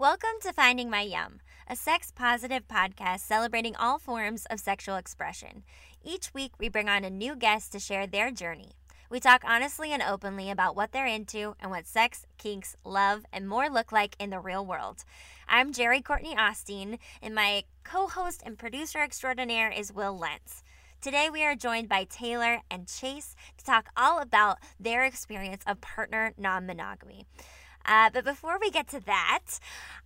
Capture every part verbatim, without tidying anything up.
Welcome to Finding My Yum, a sex-positive podcast celebrating all forms of sexual expression. Each week, we bring on a new guest to share their journey. We talk honestly and openly about what they're into and what sex, kinks, love, and more look like in the real world. I'm Jerry Courtney Osteen, and my co-host and producer extraordinaire is Will Lentz. Today, we are joined by Taylor and Chase to talk all about their experience of partner non-monogamy. Uh, but before we get to that,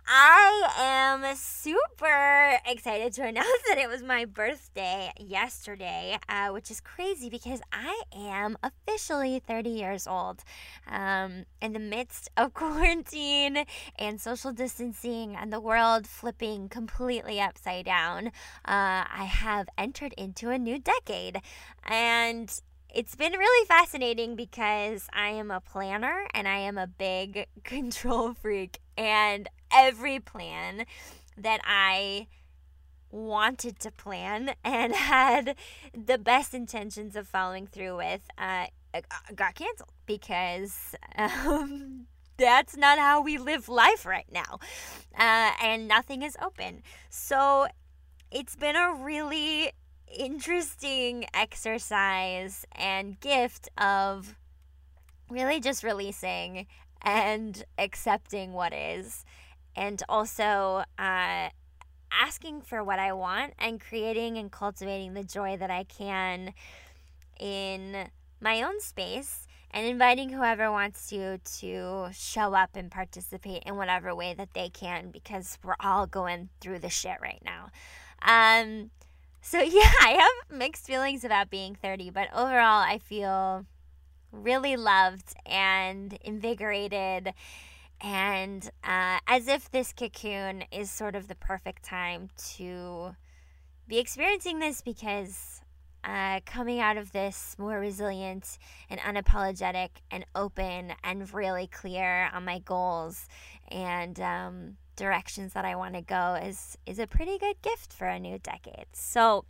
I am super excited to announce that it was my birthday yesterday, uh, which is crazy because I am officially thirty years old. Um, in the midst of quarantine and social distancing and the world flipping completely upside down, uh, I have entered into a new decade, and it's been really fascinating because I am a planner and I am a big control freak, and every plan that I wanted to plan and had the best intentions of following through with uh, got canceled because um, that's not how we live life right now, uh, and nothing is open. So it's been a really interesting exercise and gift of really just releasing and accepting what is, and also uh, asking for what I want and creating and cultivating the joy that I can in my own space, and inviting whoever wants to to show up and participate in whatever way that they can, because we're all going through the shit right now. Um, So yeah, I have mixed feelings about being thirty, but overall I feel really loved and invigorated, and uh, as if this cocoon is sort of the perfect time to be experiencing this, because uh, coming out of this more resilient and unapologetic and open and really clear on my goals and um directions that I want to go is is a pretty good gift for a new decade. So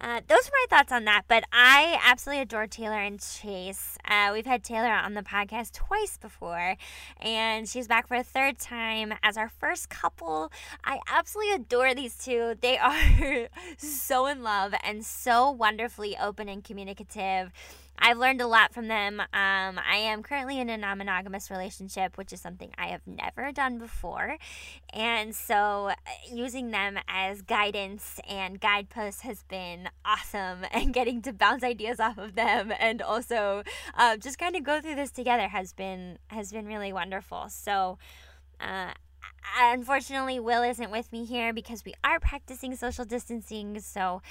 uh, those were my thoughts on that, but I absolutely adore Taylor and Chase. Uh, we've had Taylor on the podcast twice before, and she's back for a third time as our first couple. I absolutely adore these two. They are so in love and so wonderfully open and communicative. I've learned a lot from them. Um, I am currently in a non-monogamous relationship, which is something I have never done before. And so using them as guidance and guideposts has been awesome, and getting to bounce ideas off of them and also uh, just kind of go through this together has been has been really wonderful. So uh, unfortunately, Will isn't with me here because we are practicing social distancing, so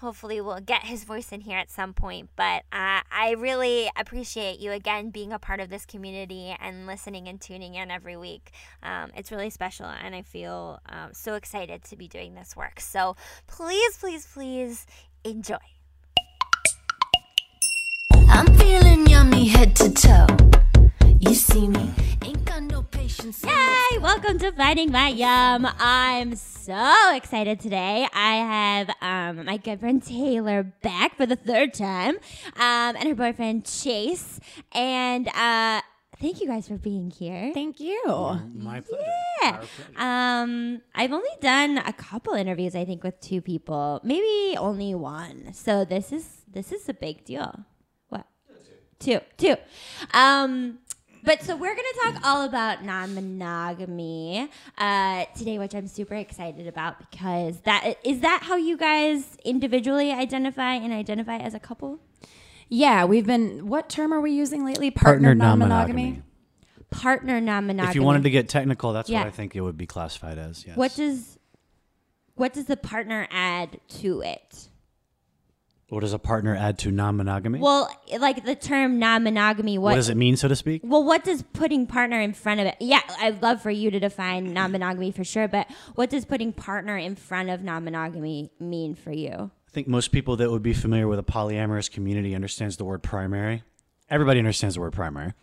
hopefully we'll get his voice in here at some point, but uh, I really appreciate you again being a part of this community and listening and tuning in every week. Um, it's really special, and I feel um, so excited to be doing this work. So please, please, please enjoy. I'm feeling yummy head to toe. You see me. Yay! Welcome to Finding My Yum. I'm so excited today. I have um, my good friend Taylor back for the third time, um, and her boyfriend Chase. And uh, thank you guys for being here. Thank you. My pleasure. Yeah. Our pleasure. Um, I've only done a couple interviews, I think, with two people, maybe only one. So this is this is a big deal. What? Two. Two. Two. Um. But so we're going to talk all about non-monogamy uh, today, which I'm super excited about, because that is that how you guys individually identify and identify as a couple? Yeah, we've been, what term are we using lately? Partner, Partner non-monogamy? non-monogamy. Partner non-monogamy. If you wanted to get technical, that's yeah. what I think it would be classified as, yes. What does, what does the partner add to it? What does a partner add to non-monogamy? Well, like the term non-monogamy. What, what does it mean, so to speak? Well, what does putting partner in front of it? Yeah, I'd love for you to define non-monogamy for sure, but what does putting partner in front of non-monogamy mean for you? I think most people that would be familiar with a polyamorous community understands the word primary. Everybody understands the word primary.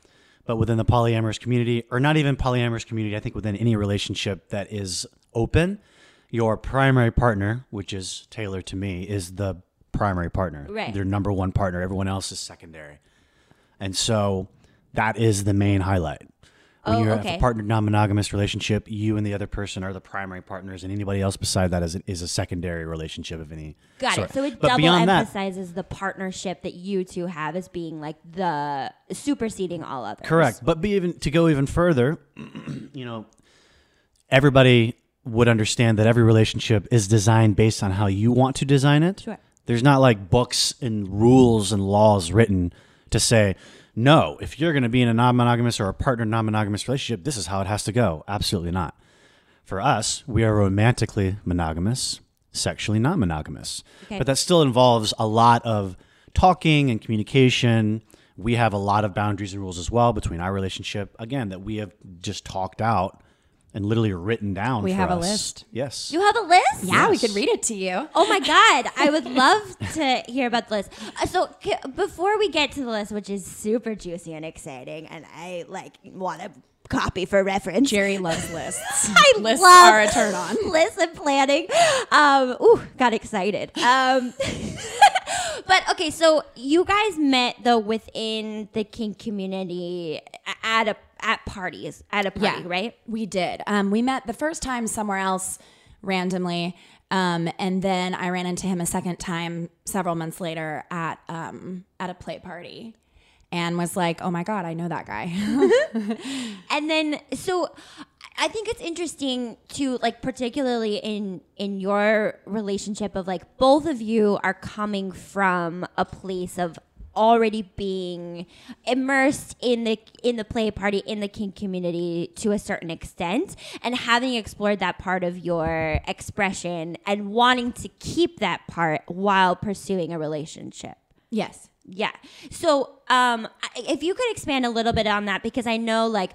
But within the polyamorous community, or not even polyamorous community, I think within any relationship that is open, your primary partner, which is Taylor to me, is the primary partner, right? Their number one partner. Everyone else is secondary, and so that is the main highlight. When oh, you okay. have a partnered non-monogamous relationship, you and the other person are the primary partners, and anybody else beside that is a, is a secondary relationship of any Got sort. It. So it but double emphasizes that, the partnership that you two have as being like the superseding all others. Correct. But be even to go even further, you know, everybody would understand that every relationship is designed based on how you want to design it. Sure. There's not like books and rules and laws written to say, no, if you're going to be in a non-monogamous or a partner non-monogamous relationship, this is how it has to go. Absolutely not. For us, we are romantically monogamous, sexually non-monogamous. Okay. But that still involves a lot of talking and communication. We have a lot of boundaries and rules as well between our relationship, again, that we have just talked out and literally written down. We for have us. a list. Yes. You have a list? Yeah, yes. We could read it to you. Oh my God. I would love to hear about the list. Uh, so c- before we get to the list, which is super juicy and exciting, and I like want to copy for reference. Jerry loves lists. I lists love are a turn on. Lists and planning. Um, ooh, got excited. Um, but okay, so you guys met though within the kink community at a At parties, at a party, yeah, right? We did. Um, we met the first time somewhere else randomly. Um, and then I ran into him a second time several months later at um, at a play party and was like, oh my God, I know that guy. And then, so I think it's interesting to, like, particularly in in your relationship of, like, both of you are coming from a place of already being immersed in the in the play party, in the kink community to a certain extent, and having explored that part of your expression and wanting to keep that part while pursuing a relationship. Yes. Yeah. So um, if you could expand a little bit on that, because I know, like,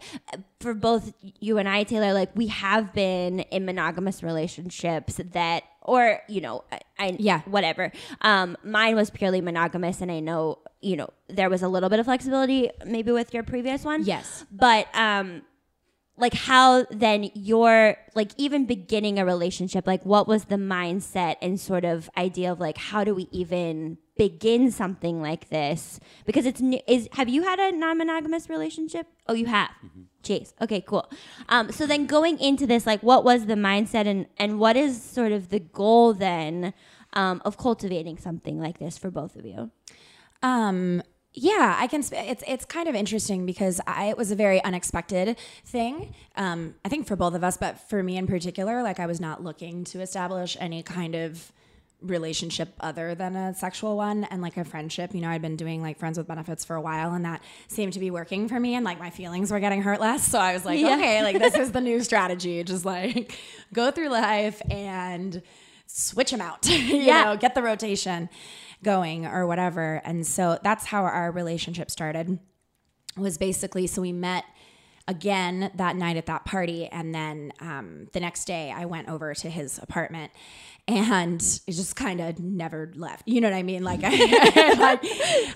for both you and I, Taylor, like, we have been in monogamous relationships that, or, you know, I, I yeah, whatever. Um, mine was purely monogamous, and I know, you know, there was a little bit of flexibility maybe with your previous one. Yes. But um, like, how then your, like, even beginning a relationship, like, what was the mindset and sort of idea of, like, how do we even begin something like this? Because it's new. Is have you had a non-monogamous relationship? Oh, you have. Mm-hmm. Jeez. Okay, cool. Um, so then going into this, like, what was the mindset and, and what is sort of the goal then um, of cultivating something like this for both of you? Um, yeah, I can. Sp- it's it's kind of interesting because I, it was a very unexpected thing. Um, I think for both of us, but for me in particular, like, I was not looking to establish any kind of relationship other than a sexual one and, like, a friendship. You know, I'd been doing, like, friends with benefits for a while, and that seemed to be working for me, and, like, my feelings were getting hurt less. So I was like, yeah. okay, like, this is the new strategy. Just, like, go through life and switch them out, you yeah. know, get the rotation going or whatever. And so that's how our relationship started, was basically, so we met again that night at that party, and then um, the next day I went over to his apartment and it just kind of never left. You know what I mean? Like, I, like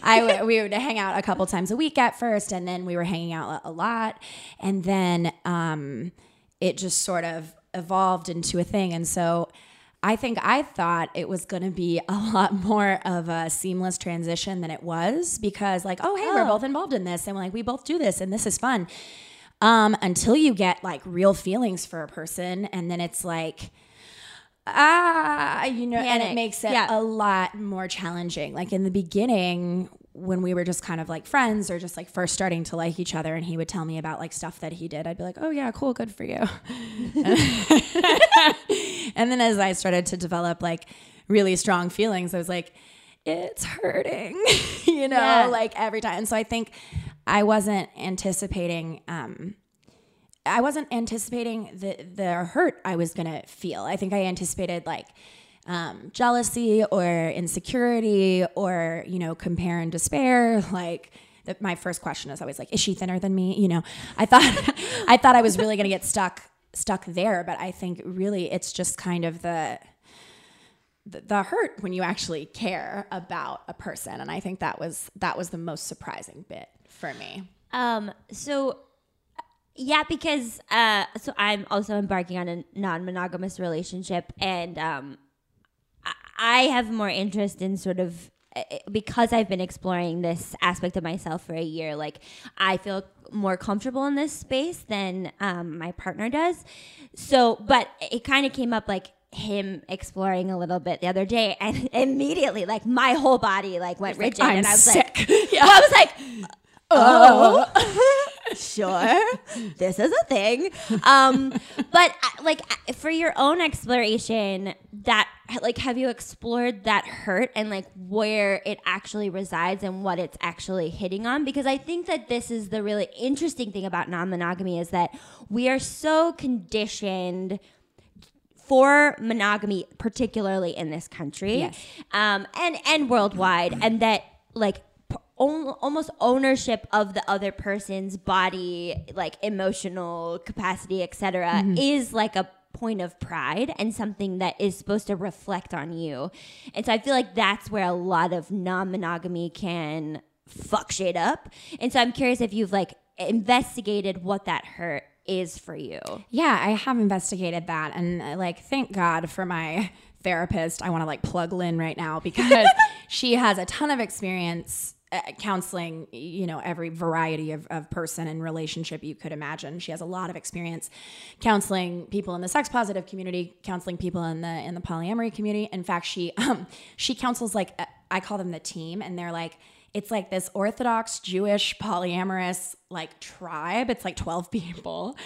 I, we would hang out a couple times a week at first, and then we were hanging out a lot, and then um, it just sort of evolved into a thing. And so I think I thought it was going to be a lot more of a seamless transition than it was, because, like, oh, hey, oh. we're both involved in this, and we're like, we both do this, and this is fun. Um, until you get, like, real feelings for a person, and then it's like, ah, you know, panic. And it makes it yeah. a lot more challenging. Like, in the beginning, when we were just kind of, like, friends or just, like, first starting to like each other, and he would tell me about, like, stuff that he did, I'd be like, oh yeah, cool, good for you. And then as I started to develop, like, really strong feelings, I was like, it's hurting, you know, yeah. like, every time. And so I think I wasn't anticipating, um, I wasn't anticipating the, the hurt I was going to feel. I think I anticipated, like, um, jealousy or insecurity or, you know, compare and despair. Like, the, my first question is always, like, is she thinner than me? You know, I thought, I thought I was really going to get stuck, stuck there. But I think really it's just kind of the, the, the hurt when you actually care about a person. And I think that was, that was the most surprising bit for me. Um, so yeah, because uh, so I'm also embarking on a non-monogamous relationship, and um, I have more interest in sort of because I've been exploring this aspect of myself for a year, like I feel more comfortable in this space than um, my partner does. So, but it kind of came up like him exploring a little bit the other day, and immediately like my whole body like went rigid, like, and I was sick. like, yeah. well, I was like, oh, sure, this is a thing. Um, but like for your own exploration, that like have you explored that hurt and like where it actually resides and what it's actually hitting on? Because I think that this is the really interesting thing about non-monogamy is that we are so conditioned for monogamy, particularly in this country, yes. um, and and worldwide, and that like p- almost ownership of the other person's body, like emotional capacity, et cetera, mm-hmm. is like a point of pride and something that is supposed to reflect on you. And so I feel like that's where a lot of non-monogamy can fuck shit up. And so I'm curious if you've like investigated what that hurt is for you. Yeah, I have investigated that, and uh, like thank God for my therapist. I want to like plug Lynn right now because she has a ton of experience uh, counseling, you know, every variety of, of person and relationship you could imagine. She has a lot of experience counseling people in the sex positive community, counseling people in the in the polyamory community. In fact, she um she counsels like uh, I call them the team, and they're like, it's like this Orthodox Jewish polyamorous like tribe. It's like twelve people.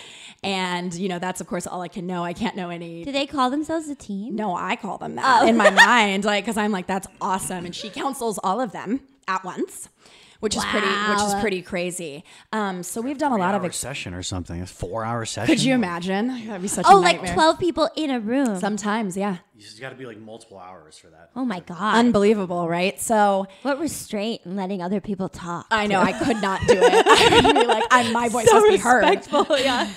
And, you know, that's, of course, all I can know. I can't know any. Do they call themselves a team? No, I call them that oh. in my mind, like, because I'm like, that's awesome. And she counsels all of them at once, which wow. is pretty, which is pretty crazy. Um, so we've done a lot of ex- session or something, a four hour session. Could you imagine? That'd be such oh, a nightmare. Oh, like twelve people in a room. Sometimes, yeah. You just got to be like multiple hours for that. Oh my god, unbelievable, right? So what restraint in letting other people talk? I know I could not do it. I would be like, I'm, my voice so must be heard. Respectful, yeah.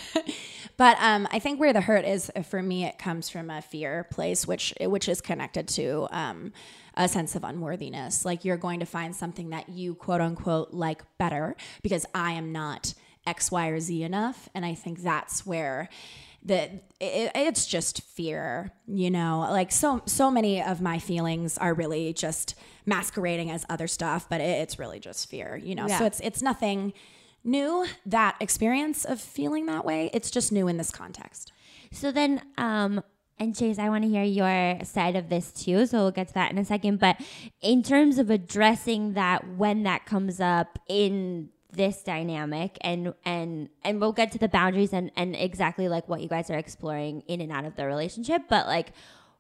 But um, I think where the hurt is for me, it comes from a fear place, which which is connected to um, a sense of unworthiness. Like you're going to find something that you quote unquote like better because I am not X, Y, or Z enough, and I think that's where that it, it's just fear, you know, like so, so many of my feelings are really just masquerading as other stuff, but it, it's really just fear, you know? Yeah. So it's, it's nothing new, that experience of feeling that way. It's just new in this context. So then, um, and Chase, I want to hear your side of this too. So we'll get to that in a second, but in terms of addressing that, when that comes up in this dynamic, and and and we'll get to the boundaries and and exactly like what you guys are exploring in and out of the relationship, but like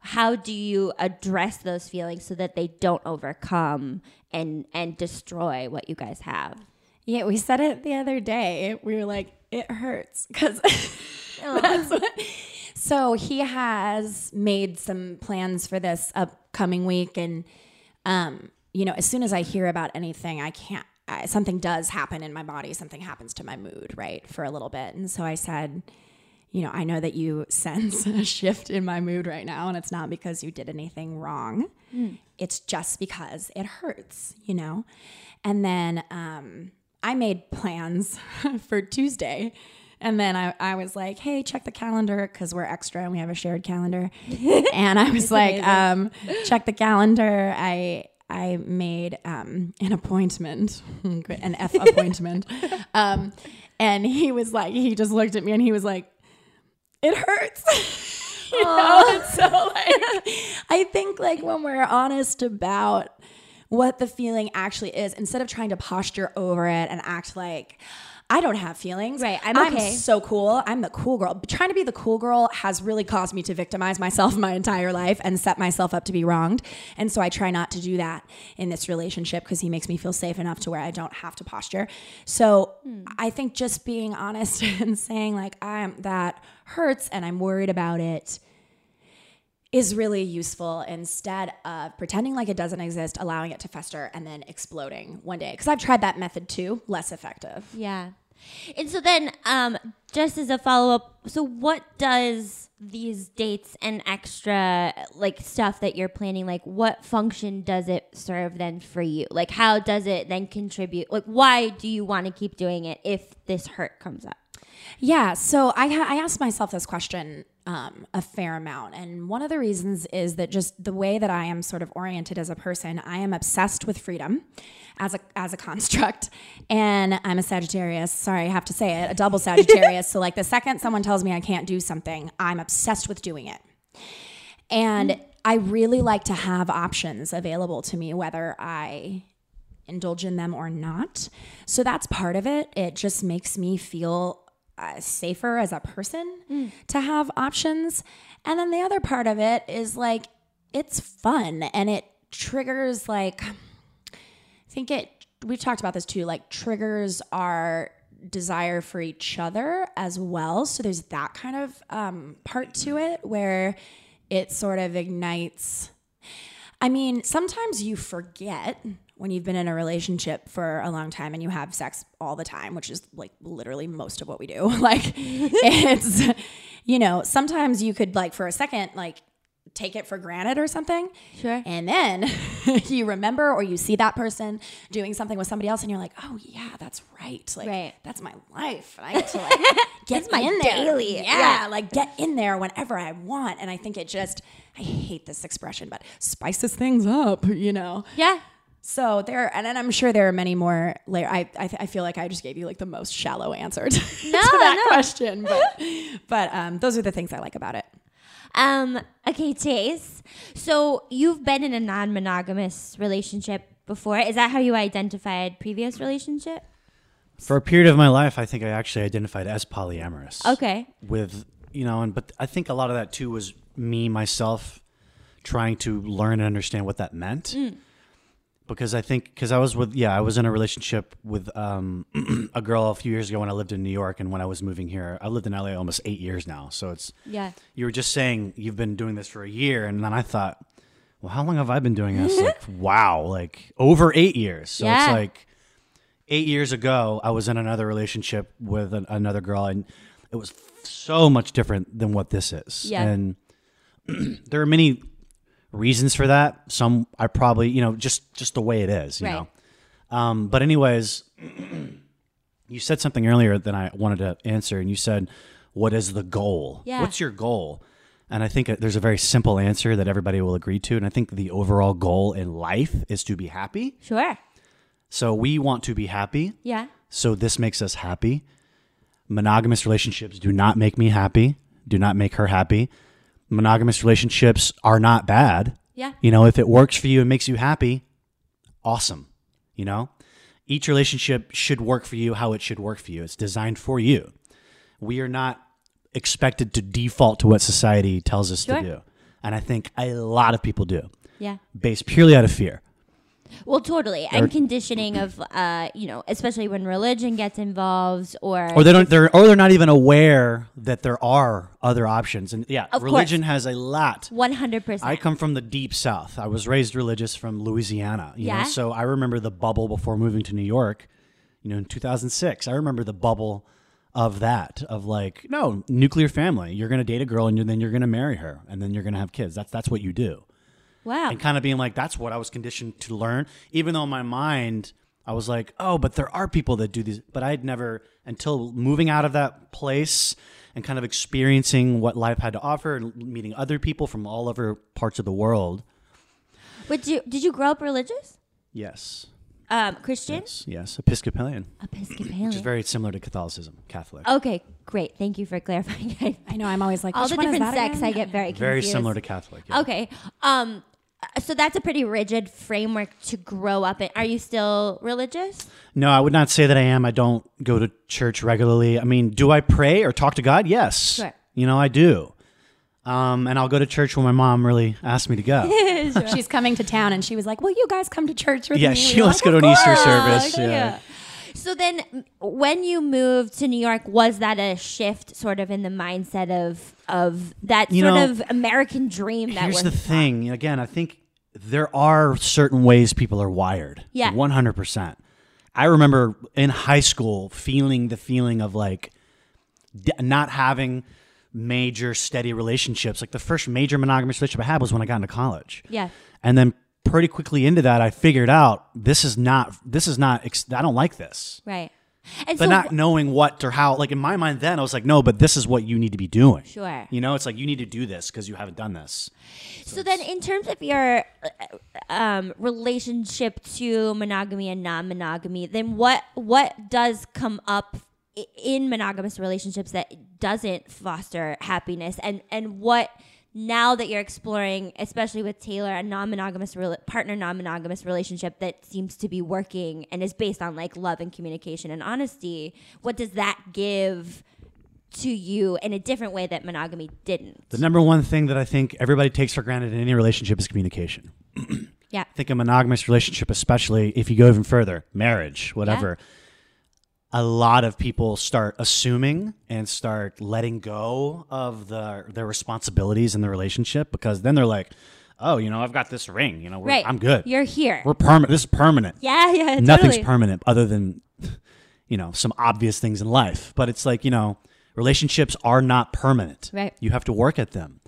how do you address those feelings so that they don't overcome and and destroy what you guys have? Yeah, we said it the other day, we were like, it hurts because that's what. So he has made some plans for this upcoming week, and um you know, as soon as I hear about anything, I can't I, something does happen in my body. Something happens to my mood, right, for a little bit. And so I said, you know, I know that you sense a shift in my mood right now, and it's not because you did anything wrong. Mm. It's just because it hurts, you know? And then um, I made plans for Tuesday. And then I, I was like, hey, check the calendar, because we're extra and we have a shared calendar. And I was like, um, check the calendar. I... I made um, an appointment, an F appointment. Um, and he was like, he just looked at me and he was like, it hurts. You know? And so like, I think like when we're honest about what the feeling actually is, instead of trying to posture over it and act like, I don't have feelings. Right. I'm, I'm okay. So cool. I'm the cool girl. But trying to be the cool girl has really caused me to victimize myself my entire life and set myself up to be wronged. And so I try not to do that in this relationship because he makes me feel safe enough to where I don't have to posture. So hmm. I think just being honest and saying like, I'm that hurts and I'm worried about it is really useful instead of pretending like it doesn't exist, allowing it to fester, and then exploding one day. Because I've tried that method too, less effective. Yeah. And so then um, just as a follow-up, so what does these dates and extra like stuff that you're planning, like what function does it serve then for you? Like how does it then contribute? Like why do you want to keep doing it if this hurt comes up? Yeah. So I ha- I asked myself this question um, a fair amount. And one of the reasons is that just the way that I am sort of oriented as a person, I am obsessed with freedom as a, as a construct. And I'm a Sagittarius. Sorry, I have to say it, a double Sagittarius. So like the second someone tells me I can't do something, I'm obsessed with doing it. And mm-hmm. I really like to have options available to me, whether I indulge in them or not. So that's part of it. It just makes me feel uh, safer as a person mm. to have options. And then the other part of it is like, it's fun and it triggers, like, I think it, we've talked about this too, like triggers our desire for each other as well. So there's that kind of um, part to it where it sort of ignites. I mean, sometimes you forget when you've been in a relationship for a long time and you have sex all the time, which is like literally most of what we do. Like it's, you know, sometimes you could like for a second, like take it for granted or something. Sure. And then you remember, or you see that person doing something with somebody else and you're like, oh yeah, that's right. Like right. that's my life. And I get to like get my in there. Daily. Yeah, yeah. Like get in there whenever I want. And I think it just, I hate this expression, but spices things up, you know? Yeah. So there, and then I'm sure there are many more layers. I I, th- I feel like I just gave you like the most shallow answer to, no, to that no. question, but but um, those are the things I like about it. Um. Okay, Chase. So you've been in a non-monogamous relationship before. Is that how you identified previous relationship? For a period of my life, I think I actually identified as polyamorous. Okay. With you know, and but I think a lot of that too was me myself trying to learn and understand what that meant. Mm. Because I think, because I was with, yeah, I was in a relationship with um, a girl a few years ago when I lived in New York, and when I was moving here, I lived in L A almost eight years now. So it's, yeah. You were just saying you've been doing this for a year, and then I thought, well, how long have I been doing this? Like, wow, like over eight years. So yeah. It's like eight years ago, I was in another relationship with an, another girl, and it was f- so much different than what this is. Yeah. And there are many reasons for that. Some I probably, you know, just, just the way it is, you right. know. Um, but anyways, you said something earlier that I wanted to answer, and you said, what is the goal? Yeah. What's your goal? And I think there's a very simple answer that everybody will agree to. And I think the overall goal in life is to be happy. Sure. So we want to be happy. Yeah. So this makes us happy. Monogamous relationships do not make me happy, do not make her happy. Monogamous relationships are not bad. Yeah. You know, if it works for you and makes you happy, awesome. You know, each relationship should work for you how it should work for you. It's designed for you. We are not expected to default to what society tells us sure. to do. And I think a lot of people do. Yeah. Based purely out of fear. Well, totally. Or, and conditioning of, uh, you know, especially when religion gets involved, or or they don't, they're or they're not even aware that there are other options. And yeah, of religion course. Has a lot. One hundred percent. I come from the deep South. I was raised religious from Louisiana. You yeah. know, so I remember the bubble before moving to New York. You know, in two thousand six, I remember the bubble of that of like, no, nuclear family. You're going to date a girl, and you're, then you're going to marry her, and then you're going to have kids. That's that's what you do. Wow. And kind of being like, that's what I was conditioned to learn, even though in my mind I was like, oh, but there are people that do these. But I'd never, until moving out of that place and kind of experiencing what life had to offer and meeting other people from all over parts of the world. But did you, did you grow up religious? Yes. Um, Christian? Yes, yes, Episcopalian. Episcopalian. Which is very similar to Catholicism, Catholic. Okay, great. Thank you for clarifying. I, I know, I'm always like, all the different sects, I get very confused. Very similar to Catholic. Yeah. Okay. Um, so that's a pretty rigid framework to grow up in. Are you still religious? No, I would not say that I am. I don't go to church regularly. I mean, do I pray or talk to God? Yes. Sure. You know, I do. Um, and I'll go to church when my mom really asked me to go. Sure. She's coming to town, and she was like, will you guys come to church with yeah, me? Yeah, she wants to go to an Easter service. Yeah. Yeah. So then when you moved to New York, was that a shift sort of in the mindset of of that you sort know, of American dream? That here's the thing. Taught? Again, I think there are certain ways people are wired. Yeah. one hundred percent. I remember in high school feeling the feeling of like d- not having major steady relationships. Like the first major monogamous relationship I had was when I got into college. Yeah. And then pretty quickly into that, I figured out this is not, this is not, I don't like this. Right. And but so, not knowing what or how, like in my mind then, I was like, no, but this is what you need to be doing. Sure. You know, it's like you need to do this because you haven't done this. So, so then in terms of your um, relationship to monogamy and non-monogamy, then what what does come up in monogamous relationships that doesn't foster happiness? And, and what, now that you're exploring, especially with Taylor, a non-monogamous re- partner, non-monogamous relationship that seems to be working and is based on like love and communication and honesty, what does that give to you in a different way that monogamy didn't? The number one thing that I think everybody takes for granted in any relationship is communication. Yeah. I think a monogamous relationship, especially if you go even further, marriage, whatever. Yeah. A lot of people start assuming and start letting go of the their responsibilities in the relationship, because then they're like, oh, you know, I've got this ring, you know, we're, right. I'm good. You're here. We're permanent. This is permanent. Yeah, yeah, totally. Nothing's permanent other than, you know, some obvious things in life. But it's like, you know, relationships are not permanent. Right. You have to work at them.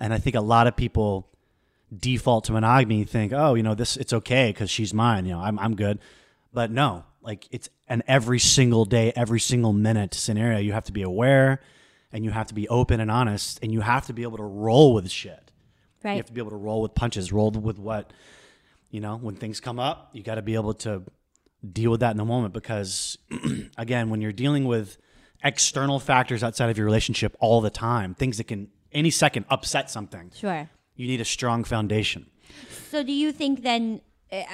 And I think a lot of people default to monogamy, think, oh, you know, this it's okay because she's mine. You know, I'm I'm good. But no. Like it's an every single day, every single minute scenario. You have to be aware and you have to be open and honest and you have to be able to roll with shit. Right. You have to be able to roll with punches, roll with what, you know, when things come up, you got to be able to deal with that in the moment because, again, when you're dealing with external factors outside of your relationship all the time, things that can any second upset something. Sure. You need a strong foundation. So do you think then... Uh,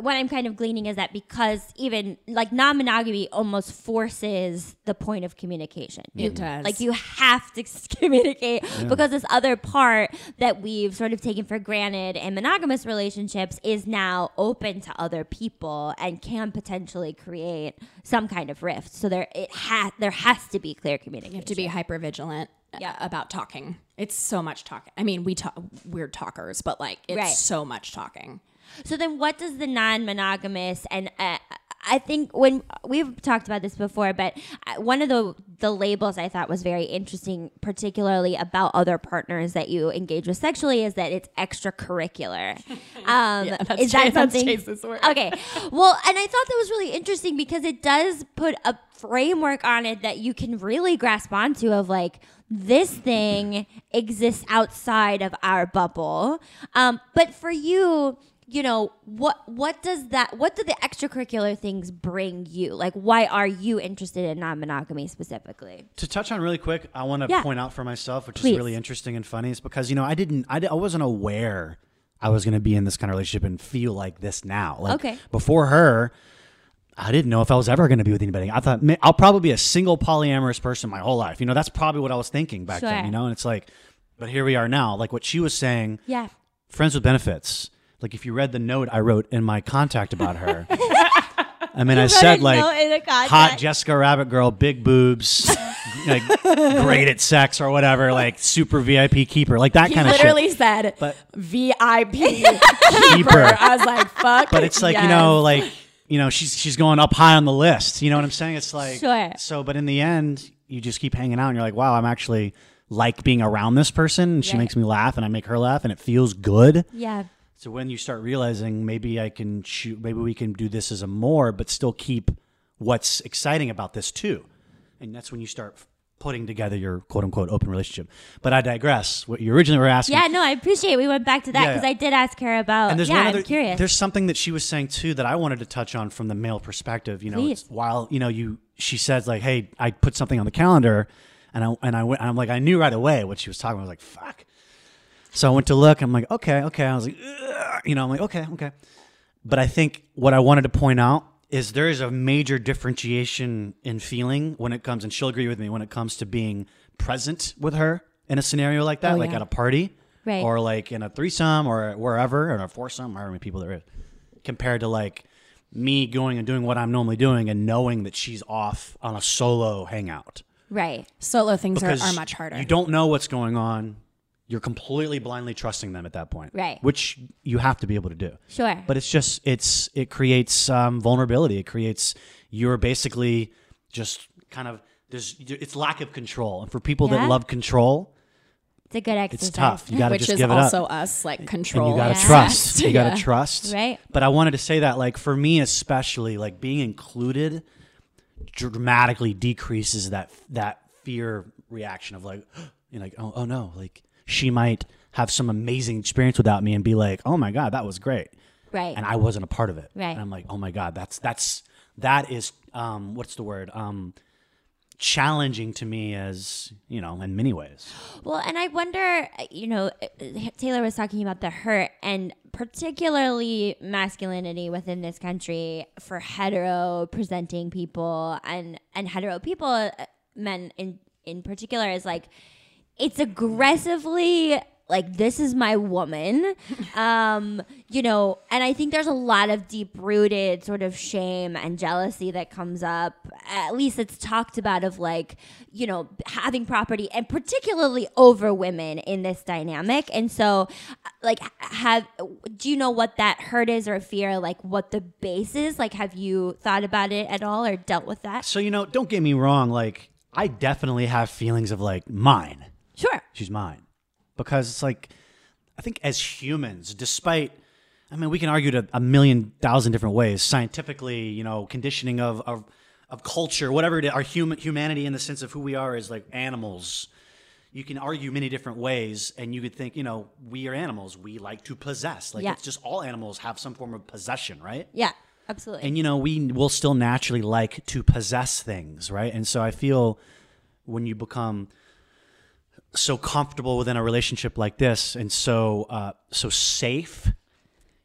what I'm kind of gleaning is that because even like non-monogamy almost forces the point of communication. It you, does. Like you have to communicate yeah. because this other part that we've sort of taken for granted in monogamous relationships is now open to other people and can potentially create some kind of rift. So there it has there has to be clear communication. You have to be hyper-vigilant. Yeah, about talking. It's so much talking. I mean, we talk we're talkers, but like it's right. so much talking. So then what does the non-monogamous, and uh, I think when we've talked about this before, but one of the the labels I thought was very interesting, particularly about other partners that you engage with sexually, is that it's extracurricular. Um, yeah, that's is Jay, that something? That's Chase's word. Okay. Well, and I thought that was really interesting because it does put a framework on it that you can really grasp onto of like, this thing exists outside of our bubble. Um, but for you... You know, what what does that what do the extracurricular things bring you? Like, why are you interested in non-monogamy specifically? To touch on really quick, I want to yeah. point out for myself, which Please. is really interesting and funny, is because, you know, I didn't I, I wasn't aware I was going to be in this kind of relationship and feel like this now. Like, okay. Before her, I didn't know if I was ever going to be with anybody. I thought I'll probably be a single polyamorous person my whole life. You know, that's probably what I was thinking back sure. then, you know, and it's like, but here we are now. Like what she was saying, yeah, friends with benefits. Like if you read the note I wrote in my contact about her, I mean, you I said like hot Jessica Rabbit girl, big boobs, like great at sex or whatever, like super V I P keeper, like that he kind of shit. He literally said but V I P keeper. I was like, fuck. But it's like, yes. you know, like, you know, she's, she's going up high on the list. You know what I'm saying? It's like, sure. so, but in the end you just keep hanging out and you're like, wow, I'm actually like being around this person. And she right. makes me laugh and I make her laugh and it feels good. Yeah. So when you start realizing maybe I can shoot, maybe we can do this as a more, but still keep what's exciting about this too. And that's when you start putting together your quote unquote open relationship. But I digress. What you originally were asking. Yeah, no, I appreciate it. We went back to that because yeah. I did ask her about, and there's yeah, one other, I'm curious. There's something that she was saying too that I wanted to touch on from the male perspective. You know, it's while, you know, you, she says like, hey, I put something on the calendar and I, and I went, and I'm like, I knew right away what she was talking about. I was like, fuck. So I went to look. I'm like, okay, okay. I was like, ugh. you know, I'm like, okay, okay. But I think what I wanted to point out is there is a major differentiation in feeling when it comes, and she'll agree with me, when it comes to being present with her in a scenario like that, oh, like yeah. at a party right. or like in a threesome or wherever, or a foursome, however many people there is, compared to like me going and doing what I'm normally doing and knowing that she's off on a solo hangout. Right. Solo things because are, are much harder. You don't know what's going on. You're completely blindly trusting them at that point, right? Which you have to be able to do. Sure. But it's just, it's it creates um, vulnerability. It creates, you're basically just kind of, there's it's lack of control. And for people yeah. that love control, it's a good exercise. It's tough. You got to just give it up. Which is also us, like control. And you got to yeah. trust. You yeah. got to trust. Right. But I wanted to say that like for me especially, like being included dramatically decreases that that fear reaction of like, you know, like, oh, oh no, like she might have some amazing experience without me and be like, oh my God, that was great. Right. And I wasn't a part of it. Right. And I'm like, oh my God, that's, that's, that is, um, what's the word? Um, challenging to me as, you know, in many ways. Well, and I wonder, you know, Taylor was talking about the hurt and particularly masculinity within this country for hetero presenting people and, and hetero people, men in, in particular is like, it's aggressively like, this is my woman, um, you know, and I think there's a lot of deep-rooted sort of shame and jealousy that comes up, at least it's talked about, of like, you know, having property and particularly over women in this dynamic. And so, like, have do you know what that hurt is or fear, like what the base is? Like, have you thought about it at all or dealt with that? So, you know, don't get me wrong, like, I definitely have feelings of like, mine. Sure. She's mine. Because it's like, I think as humans, despite, I mean, we can argue to a million thousand different ways, scientifically, you know, conditioning of of, of culture, whatever it is, our human humanity in the sense of who we are as like animals. You can argue many different ways, and you could think, you know, we are animals. We like to possess. Like, yeah. It's just all animals have some form of possession, right? Yeah, absolutely. And, you know, we will still naturally like to possess things, right? And so I feel when you become so comfortable within a relationship like this and so uh, so safe,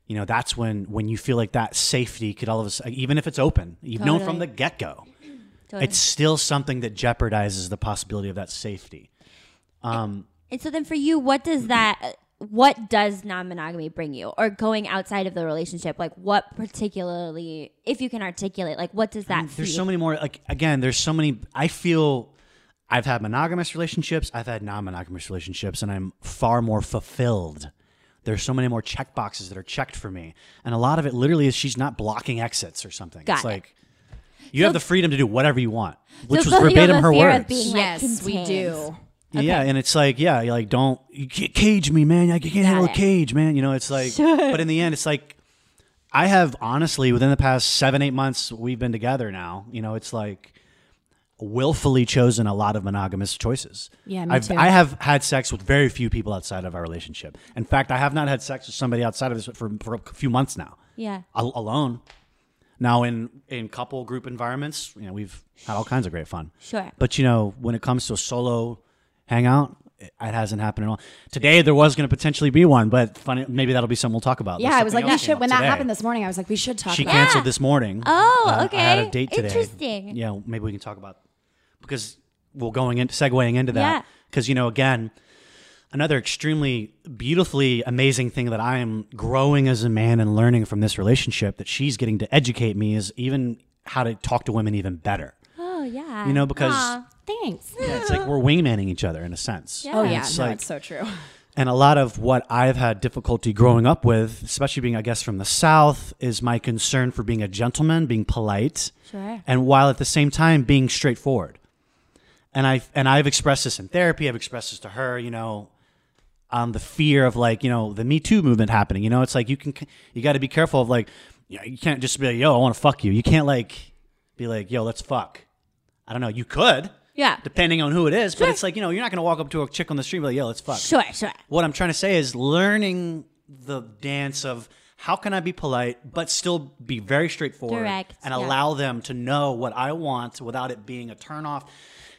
you know, that's when when you feel like that safety could all of a sudden, even if it's open, you've totally. known from the get-go, totally. It's still something that jeopardizes the possibility of that safety. Um, and, and so then for you, what does that, what does non-monogamy bring you? Or going outside of the relationship, like what particularly, if you can articulate, like what does that I mean, there's so many more, like again, there's so many, I feel... I've had monogamous relationships. I've had non-monogamous relationships, and I'm far more fulfilled. There's so many more check boxes that are checked for me, and a lot of it literally is she's not blocking exits or something. Got it's it. Like you so, have the freedom to do whatever you want, which so was verbatim her words. Of being, like, yes, contained. We do. Okay. Yeah, and it's like, yeah, you're like, don't you can't cage me, man. I can't Got handle it. a cage, man. You know, it's like, but in the end, it's like I have honestly within the past seven, eight months we've been together now. You know, it's like. willfully chosen a lot of monogamous choices. Yeah, me I've, too. I have had sex with very few people outside of our relationship. In fact, I have not had sex with somebody outside of this for, for a few months now. Yeah, Al- alone. Now in in couple group environments, you know, we've had all kinds of great fun. Sure, but you know, when it comes to a solo hangout, it, it hasn't happened at all. Today there was going to potentially be one, but funny, maybe that'll be something we'll talk about. Yeah, There's I was like, we should. When that today. happened this morning, I was like, we should talk. She about canceled yeah. this morning. Oh, okay. Uh, I had a date today. Interesting. Yeah, maybe we can talk about. Because we're going into segueing into that. Because, yeah. you know, again, another extremely beautifully amazing thing that I am growing as a man and learning from this relationship that she's getting to educate me is even how to talk to women even better. Oh, yeah. You know, because. Aww, thanks. Yeah, it's like we're wingmanning each other in a sense. Yeah. Oh, yeah. It's no, like, it's so true. And a lot of what I've had difficulty growing up with, especially being, I guess, from the South, is my concern for being a gentleman, being polite, sure. and while at the same time being straightforward. And I've, and I've expressed this in therapy. I've expressed this to her, you know, um, the fear of like, you know, the Me Too movement happening. You know, it's like you can, you got to be careful of like, you know, you can't just be like, yo, I want to fuck you. You can't like be like, yo, let's fuck. I don't know. You could. Yeah. Depending on who it is. Sure. But it's like, you know, you're not going to walk up to a chick on the street and be like, yo, let's fuck. Sure, sure. What I'm trying to say is learning the dance of how can I be polite but still be very straightforward. Direct, and yeah. allow them to know what I want without it being a turnoff.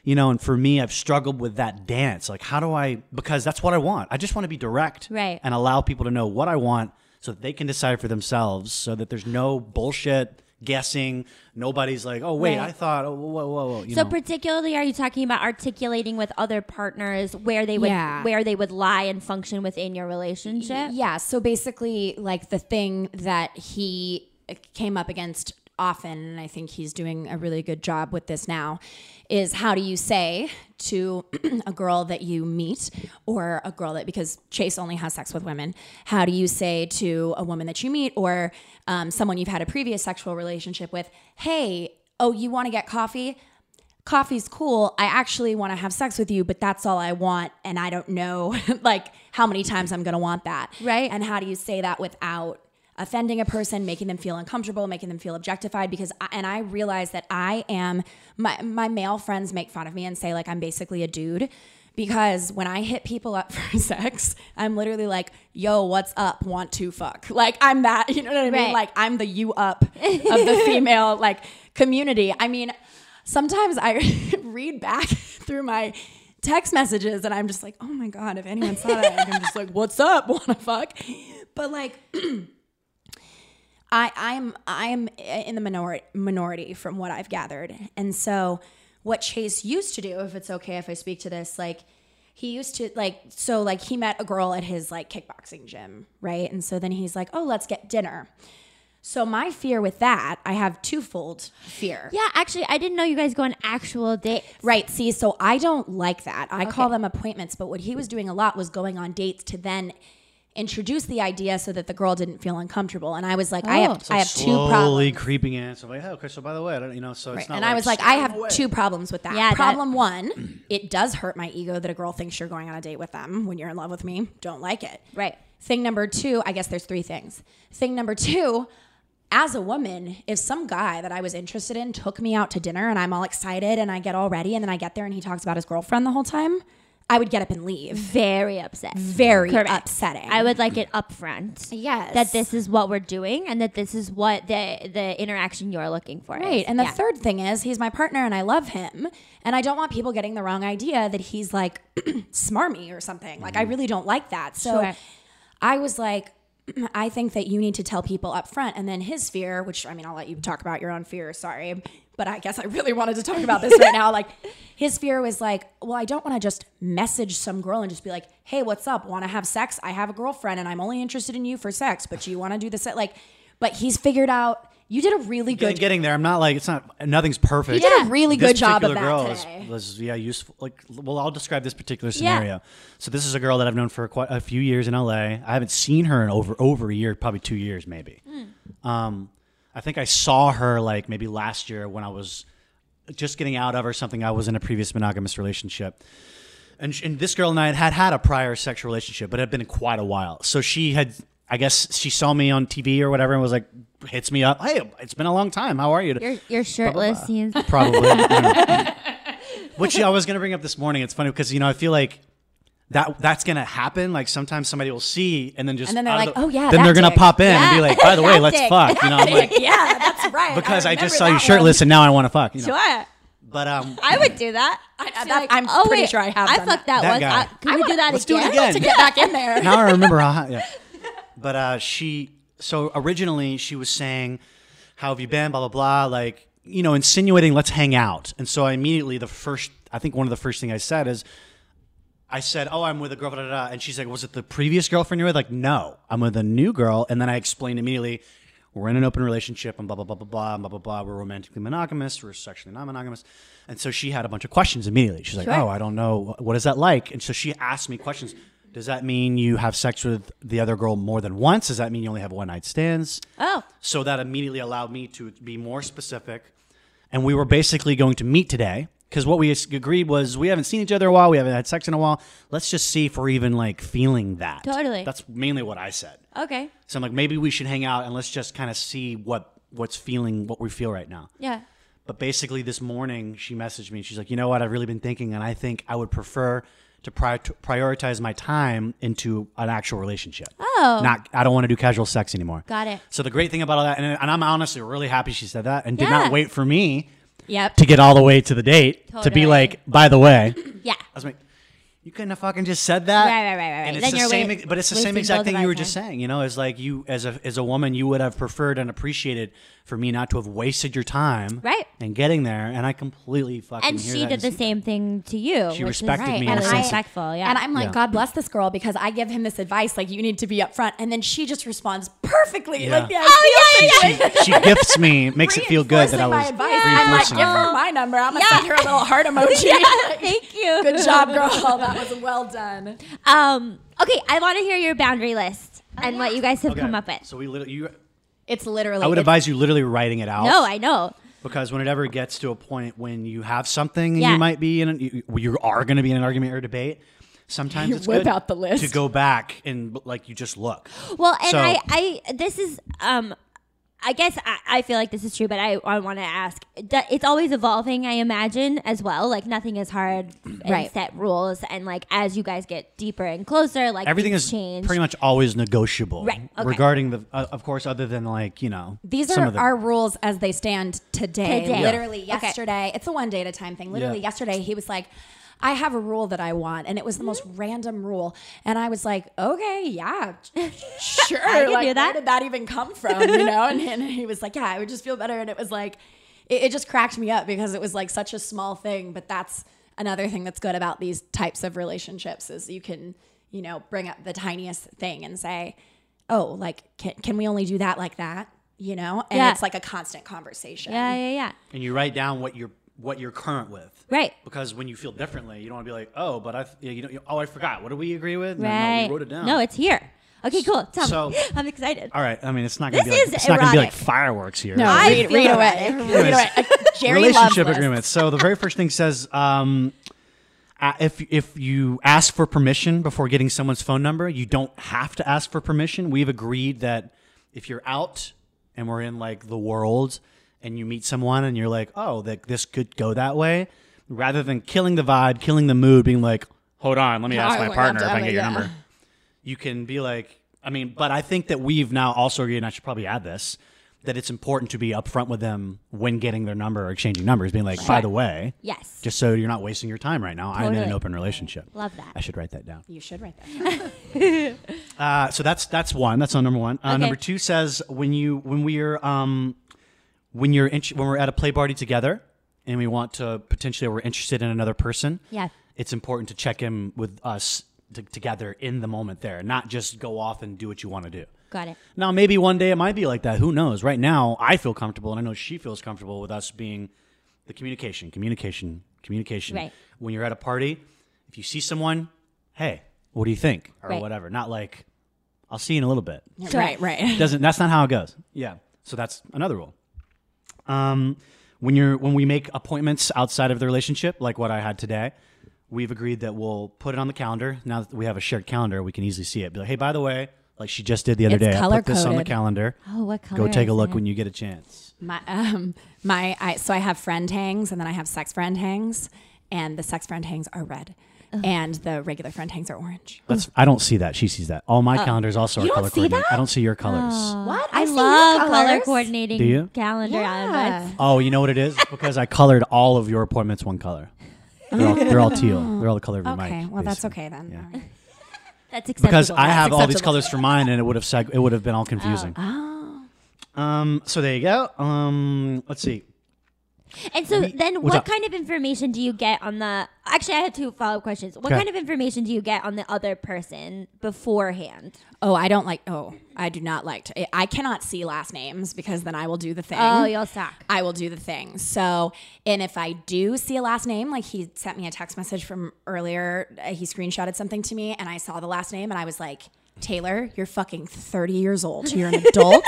You know, and for me, I've struggled with that dance. Like, how do I, because that's what I want. I just want to be direct, right. and allow people to know what I want so that they can decide for themselves so that there's no bullshit guessing. Nobody's like, oh, wait, right. I thought, oh, whoa, whoa, whoa. You so know. Particularly, are you talking about articulating with other partners where they would yeah. where they would lie and function within your relationship? Yeah. So basically, like the thing that he came up against often, and I think he's doing a really good job with this now, is how do you say to a girl that you meet or a girl that, because Chase only has sex with women, how do you say to a woman that you meet or um, someone you've had a previous sexual relationship with, hey, oh, you want to get coffee? Coffee's cool. I actually want to have sex with you, but that's all I want. And I don't know like how many times I'm going to want that. Right. And how do you say that without offending a person, making them feel uncomfortable, making them feel objectified, because I, and I realize that I am, my, my male friends make fun of me and say like, I'm basically a dude, because when I hit people up for sex, I'm literally like, yo, what's up? Want to fuck? Like I'm that, you know what I mean? Right. Like I'm the you up of the female like community. I mean, sometimes I read back through my text messages and I'm just like, oh my God, if anyone saw that, like, I'm just like, what's up? Wanna fuck? But like, I, I'm, I'm in the minority minority from what I've gathered. And so what Chase used to do, if it's okay if I speak to this, like he used to like, so like he met a girl at his like kickboxing gym. Right. And so then he's like, oh, let's get dinner. So my fear with that, I have twofold fear. Yeah, actually, I didn't know you guys go on actual dates. Right, see, so I don't like that. I okay. call them appointments, but what he was doing a lot was going on dates to then introduce the idea so that the girl didn't feel uncomfortable. And I was like, oh. I have, so I have two problems. Slowly creeping in. So I'm like, oh, okay, so by the way, I don't, you know, so right. it's not And like, I was like, I have away. two problems with that. Yeah, Problem that. one, it does hurt my ego that a girl thinks you're going on a date with them when you're in love with me. Don't like it. Right. Thing number two, I guess there's three things. Thing number two, as a woman, if some guy that I was interested in took me out to dinner and I'm all excited and I get all ready and then I get there and he talks about his girlfriend the whole time, I would get up and leave. Very upset. Very Correct. upsetting. I would like it up front. Yes. That this is what we're doing and that this is what the, the interaction you're looking for. Right. Is. And the yeah. third thing is he's my partner and I love him. And I don't want people getting the wrong idea that he's like smarmy or something. Like I really don't like that. So sure. I was like, I think that you need to tell people up front. And then his fear, which I mean, I'll let you talk about your own fear. Sorry. But I guess I really wanted to talk about this right now. Like his fear was like, well, I don't want to just message some girl and just be like, hey, what's up? Want to have sex? I have a girlfriend and I'm only interested in you for sex, but you want to do this? Like, but he's figured out you did a really good job. Getting there. I'm not like, it's not, nothing's perfect. You yeah. did a really this good job of that girl today. This was, yeah, useful. Like, well, I'll describe this particular scenario. Yeah. So this is a girl that I've known for quite a few years in L A. I haven't seen her in over, over a year, probably two years maybe. Mm. Um, I think I saw her like maybe last year when I was just getting out of or something. I was in a previous monogamous relationship. And, sh- and this girl and I had, had had a prior sexual relationship, but it had been quite a while. So she had... I guess she saw me on T V or whatever and was like, hits me up. Hey, it's been a long time. How are you? You're, you're shirtless. Blah, blah, blah. Probably. I Which I was going to bring up this morning. It's funny because, you know, I feel like that that's going to happen. Like sometimes somebody will see and then just. And then they're like, the, oh, yeah. Then they're going to pop in yeah. and be like, by the way, let's dick. fuck. You know, I'm like, yeah, that's right. Because I, I just saw you shirtless one. and now I want to fuck. You know? Sure. But um, I would do that. I, that like, I'm oh, pretty wait, sure I have. I fucked that, that one. I, can I we wanna, do that let's again? Let's do it again. To get back in there. Now I remember how hot. Yeah. But uh, she, so originally she was saying, how have you been, blah, blah, blah, like, you know, insinuating, let's hang out. And so I immediately, the first, I think one of the first thing I said is, I said, oh, I'm with a girl, blah, blah, blah. And she's like, was it the previous girlfriend you were with? Like, no, I'm with a new girl. And then I explained immediately, we're in an open relationship and blah, blah, blah, blah, blah, blah, blah, blah. We're romantically monogamous. We're sexually non-monogamous. And so she had a bunch of questions immediately. She's like, sure. oh, I don't know. What is that like? And so she asked me questions. Does that mean you have sex with the other girl more than once? Does that mean you only have one night stands? Oh. So that immediately allowed me to be more specific. And we were basically going to meet today because what we agreed was we haven't seen each other in a while. We haven't had sex in a while. Let's just see if we're even like feeling that. Totally. That's mainly what I said. Okay. So I'm like, maybe we should hang out and let's just kind of see what what's feeling, what we feel right now. Yeah. But basically this morning she messaged me and she's like, you know what? I've really been thinking and I think I would prefer to prior- prioritize my time into an actual relationship. Oh. Not, I don't want to do casual sex anymore. Got it. So the great thing about all that, and, and I'm honestly really happy she said that and yeah. did not wait for me yep. to get all the way to the date totally. to be like, by the way. yeah. I was like, you couldn't have fucking just said that. Right, right, right, right. And it's the same, wait, but it's the same exact thing you were time. just saying. You know, it's like you, as a as a woman, you would have preferred and appreciated for me not to have wasted your time, right? And getting there, and I completely fucking. And hear she that did and the same thing to you. She respected right. me, and, and I, respectful, yeah. And I'm like, yeah. God bless this girl because I give him this advice, like you need to be upfront, and then she just responds perfectly, yeah. like yeah, oh yeah, yeah. She, she gifts me, makes it feel good that I was. My yeah. I'm like, give her my number. I'm gonna send her a little heart emoji. Yeah, thank you. Good job, girl. Was well done. Um, okay, I want to hear your boundary list oh, and yeah. what you guys have okay. come up with. So we literally, you, it's literally. I would advise you literally writing it out. No, I know. Because whenever it gets to a point when you have something, yeah. you might be in. An, you, you are going to be in an argument or debate. sometimes it's good out the list. to go back and like you just look. Well, and so, I, I, this is, um, I guess I, I feel like this is true, but I, I want to ask. It's always evolving, I imagine, as well. Like nothing is hard and right. set rules, and like as you guys get deeper and closer, like everything is changed. Pretty much always negotiable, right? Okay. Regarding the, uh, of course, other than like you know, these some are of the- our rules as they stand today. today. Yeah. Literally yesterday, okay. It's a one day at a time thing. Literally yeah. yesterday, he was like, I have a rule that I want. And it was the most mm-hmm. random rule. And I was like, okay, yeah, sure. I can like, do that. Where did that even come from? You know? And, and he was like, yeah, I would just feel better. And it was like, it, it just cracked me up because it was like such a small thing. But that's another thing that's good about these types of relationships is you can, you know, bring up the tiniest thing and say, oh, like, can, can we only do that like that? You know? And yeah. it's like a constant conversation. Yeah, yeah, yeah. And you write down what you're, what you're current with. Right. Because when you feel differently, you don't want to be like, oh, but I, you know, oh, I forgot. What do we agree with? No, right. no, we wrote it down. No, it's here. Okay, cool. Tell so, me. I'm excited. All right. I mean, it's not going like, to be like fireworks here. No, right? read, read away. Read away. Jerry relationship agreements. So the very first thing says, um, uh, if if you ask for permission before getting someone's phone number, you don't have to ask for permission. We've agreed that if you're out and we're in like the world, and you meet someone and you're like, oh, that this could go that way, rather than killing the vibe, killing the mood, being like, hold on, let me ask my partner if I can get your number. You can be like, I mean, but I think that we've now also agreed, and I should probably add this, that it's important to be upfront with them when getting their number or exchanging numbers, being like, by the way, yes, just so you're not wasting your time right now. Totally. I'm in an open relationship. Love that. I should write that down. You should write that down. uh, so that's that's one. That's on number one. Uh, okay. Number two says when you when we're um. When you're in, when we're at a play party together, and we want to potentially we're interested in another person, yeah, it's important to check in with us to, together in the moment there, not just go off and do what you want to do. Got it. Now maybe one day it might be like that. Who knows? Right now I feel comfortable, and I know she feels comfortable with us being the communication, communication, communication. Right. When you're at a party, if you see someone, hey, what do you think, or right. whatever, not like I'll see you in a little bit. Right, right. Doesn't that's not how it goes. Yeah. So that's another rule. Um, when you're, when we make appointments outside of the relationship, like what I had today, we've agreed that we'll put it on the calendar. Now that we have a shared calendar, we can easily see it. Be like, hey, by the way, like she just did the other it's day, I put this on the calendar. Oh, what color? Go take a look it? when you get a chance. My, um, my, I, so I have friend hangs and then I have sex friend hangs, and the sex friend hangs are red. Ugh. And the regular friend hangs are orange. That's, I don't see that. She sees that. All my uh, calendars also you are color coordinated. I don't see your colors. Oh. What? I, I love color coordinating. Do you? Calendar yeah. on Oh, you know what it is? Because I colored all of your appointments one color. They're all, they're all teal. They're all the color of your okay. mic. Okay, well, basically. That's okay then. Yeah. All right. That's acceptable. Because I have all these colors for mine, and it would have seg- it would have been all confusing. Oh. oh. Um. So there you go. Um. Let's see. And so then what kind of information do you get on the – actually, I had two follow-up questions. What okay. kind of information do you get on the other person beforehand? Oh, I don't like – oh, I do not like to – I cannot see last names because then I will do the thing. Oh, you'll suck. I will do the thing. So – and if I do see a last name, like he sent me a text message from earlier. He screenshotted something to me, and I saw the last name, and I was like – Taylor, you're fucking thirty years old. You're an adult.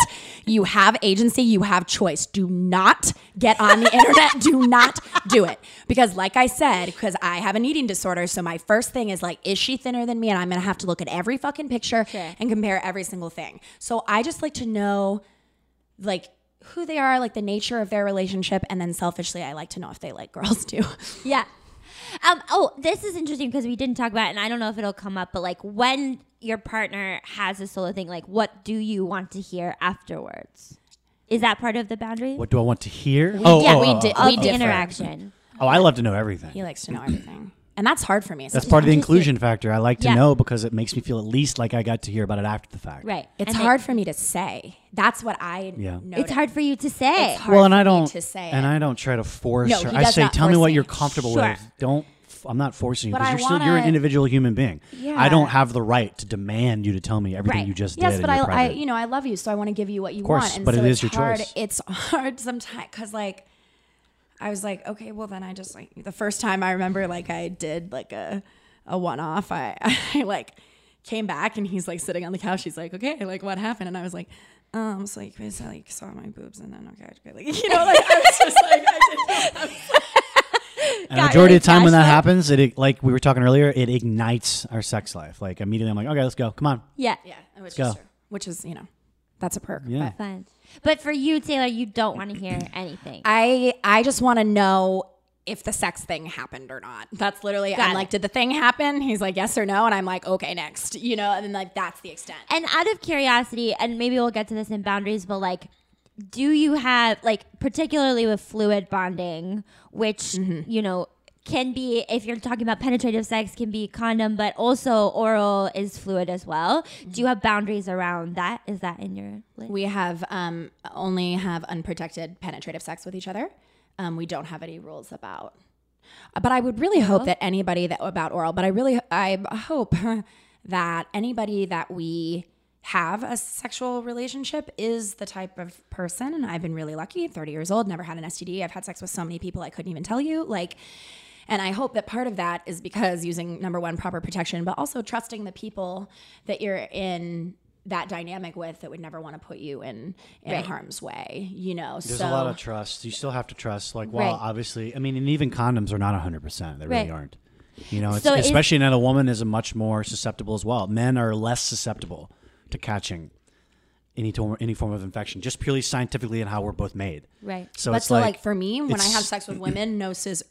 You have agency. You have choice. Do not get on the internet. Do not do it. Because like I said, because I have an eating disorder, so my first thing is like, is she thinner than me? And I'm going to have to look at every fucking picture sure. and compare every single thing. So I just like to know like who they are, like the nature of their relationship. And then selfishly, I like to know if they like girls too. Yeah. Um, oh, this is interesting because we didn't talk about it, and I don't know if it'll come up, but like when your partner has a solo thing, like what do you want to hear afterwards? Is that part of the boundary? What do I want to hear? We, oh, yeah, oh, we oh, did oh, we oh, the interaction. Oh, I love to know everything. He likes to know everything. And that's hard for me. That's part of the inclusion factor. I like to yeah. know because it makes me feel at least like I got to hear about it after the fact. Right. It's and hard they, for me to say. That's what I yeah. know. It's hard for you to say. It's hard well, and for I don't, me to say. And it. I don't try to force. No, he I does say, not tell me what me. you're comfortable sure. with. Don't. I'm not forcing you because you're wanna, still you're an individual human being. Yeah. I don't have the right to demand you to tell me everything right. you just yes, did. Yes, but I, I, you know, I love you, so I want to give you what you of course, want. And but so it is your hard, choice. It's hard sometimes because, like, I was like, okay, well, then I just like the first time I remember, like, I did like a a one off. I, I like came back and he's like sitting on the couch. He's like, okay, like what happened? And I was like, um, so like I like saw my boobs and then okay, okay. like you know, like I was just like I did. I was, And the majority of the time when that happens, it like we were talking earlier, it ignites our sex life. Like immediately I'm like, okay, let's go. Come on. Yeah. Yeah. Let's go. Which is, you know, that's a perk. Yeah. But. Fun. But for you, Taylor, you don't want to hear anything. I I just want to know if the sex thing happened or not. That's literally, Got I'm it. like, did the thing happen? He's like, yes or no. And I'm like, okay, next. You know, and then like, that's the extent. And out of curiosity, and maybe we'll get to this in boundaries, but like, do you have, like, particularly with fluid bonding, which, mm-hmm. you know, can be, if you're talking about penetrative sex, can be condom, but also oral is fluid as well. Mm-hmm. Do you have boundaries around that? Is that in your list? We have um, only have unprotected penetrative sex with each other. Um, we don't have any rules about, but I would really hope that anybody that about oral, but I really, I hope that anybody that we have a sexual relationship is the type of person. And I've been really lucky, thirty years old, never had an S T D. I've had sex with so many people I couldn't even tell you. Like, and I hope that part of that is because using number one, proper protection, but also trusting the people that you're in that dynamic with that would never want to put you in, in right. harm's way, you know? There's so, a lot of trust. You still have to trust. Like, well, right. obviously, I mean, and even condoms are not one hundred percent. They really right. aren't. You know, it's, so especially now a woman is a much more susceptible as well. Men are less susceptible to catching any, to, any form of infection, just purely scientifically and how we're both made. Right. So but it's so like, like for me, when I have sex with women, no scissor.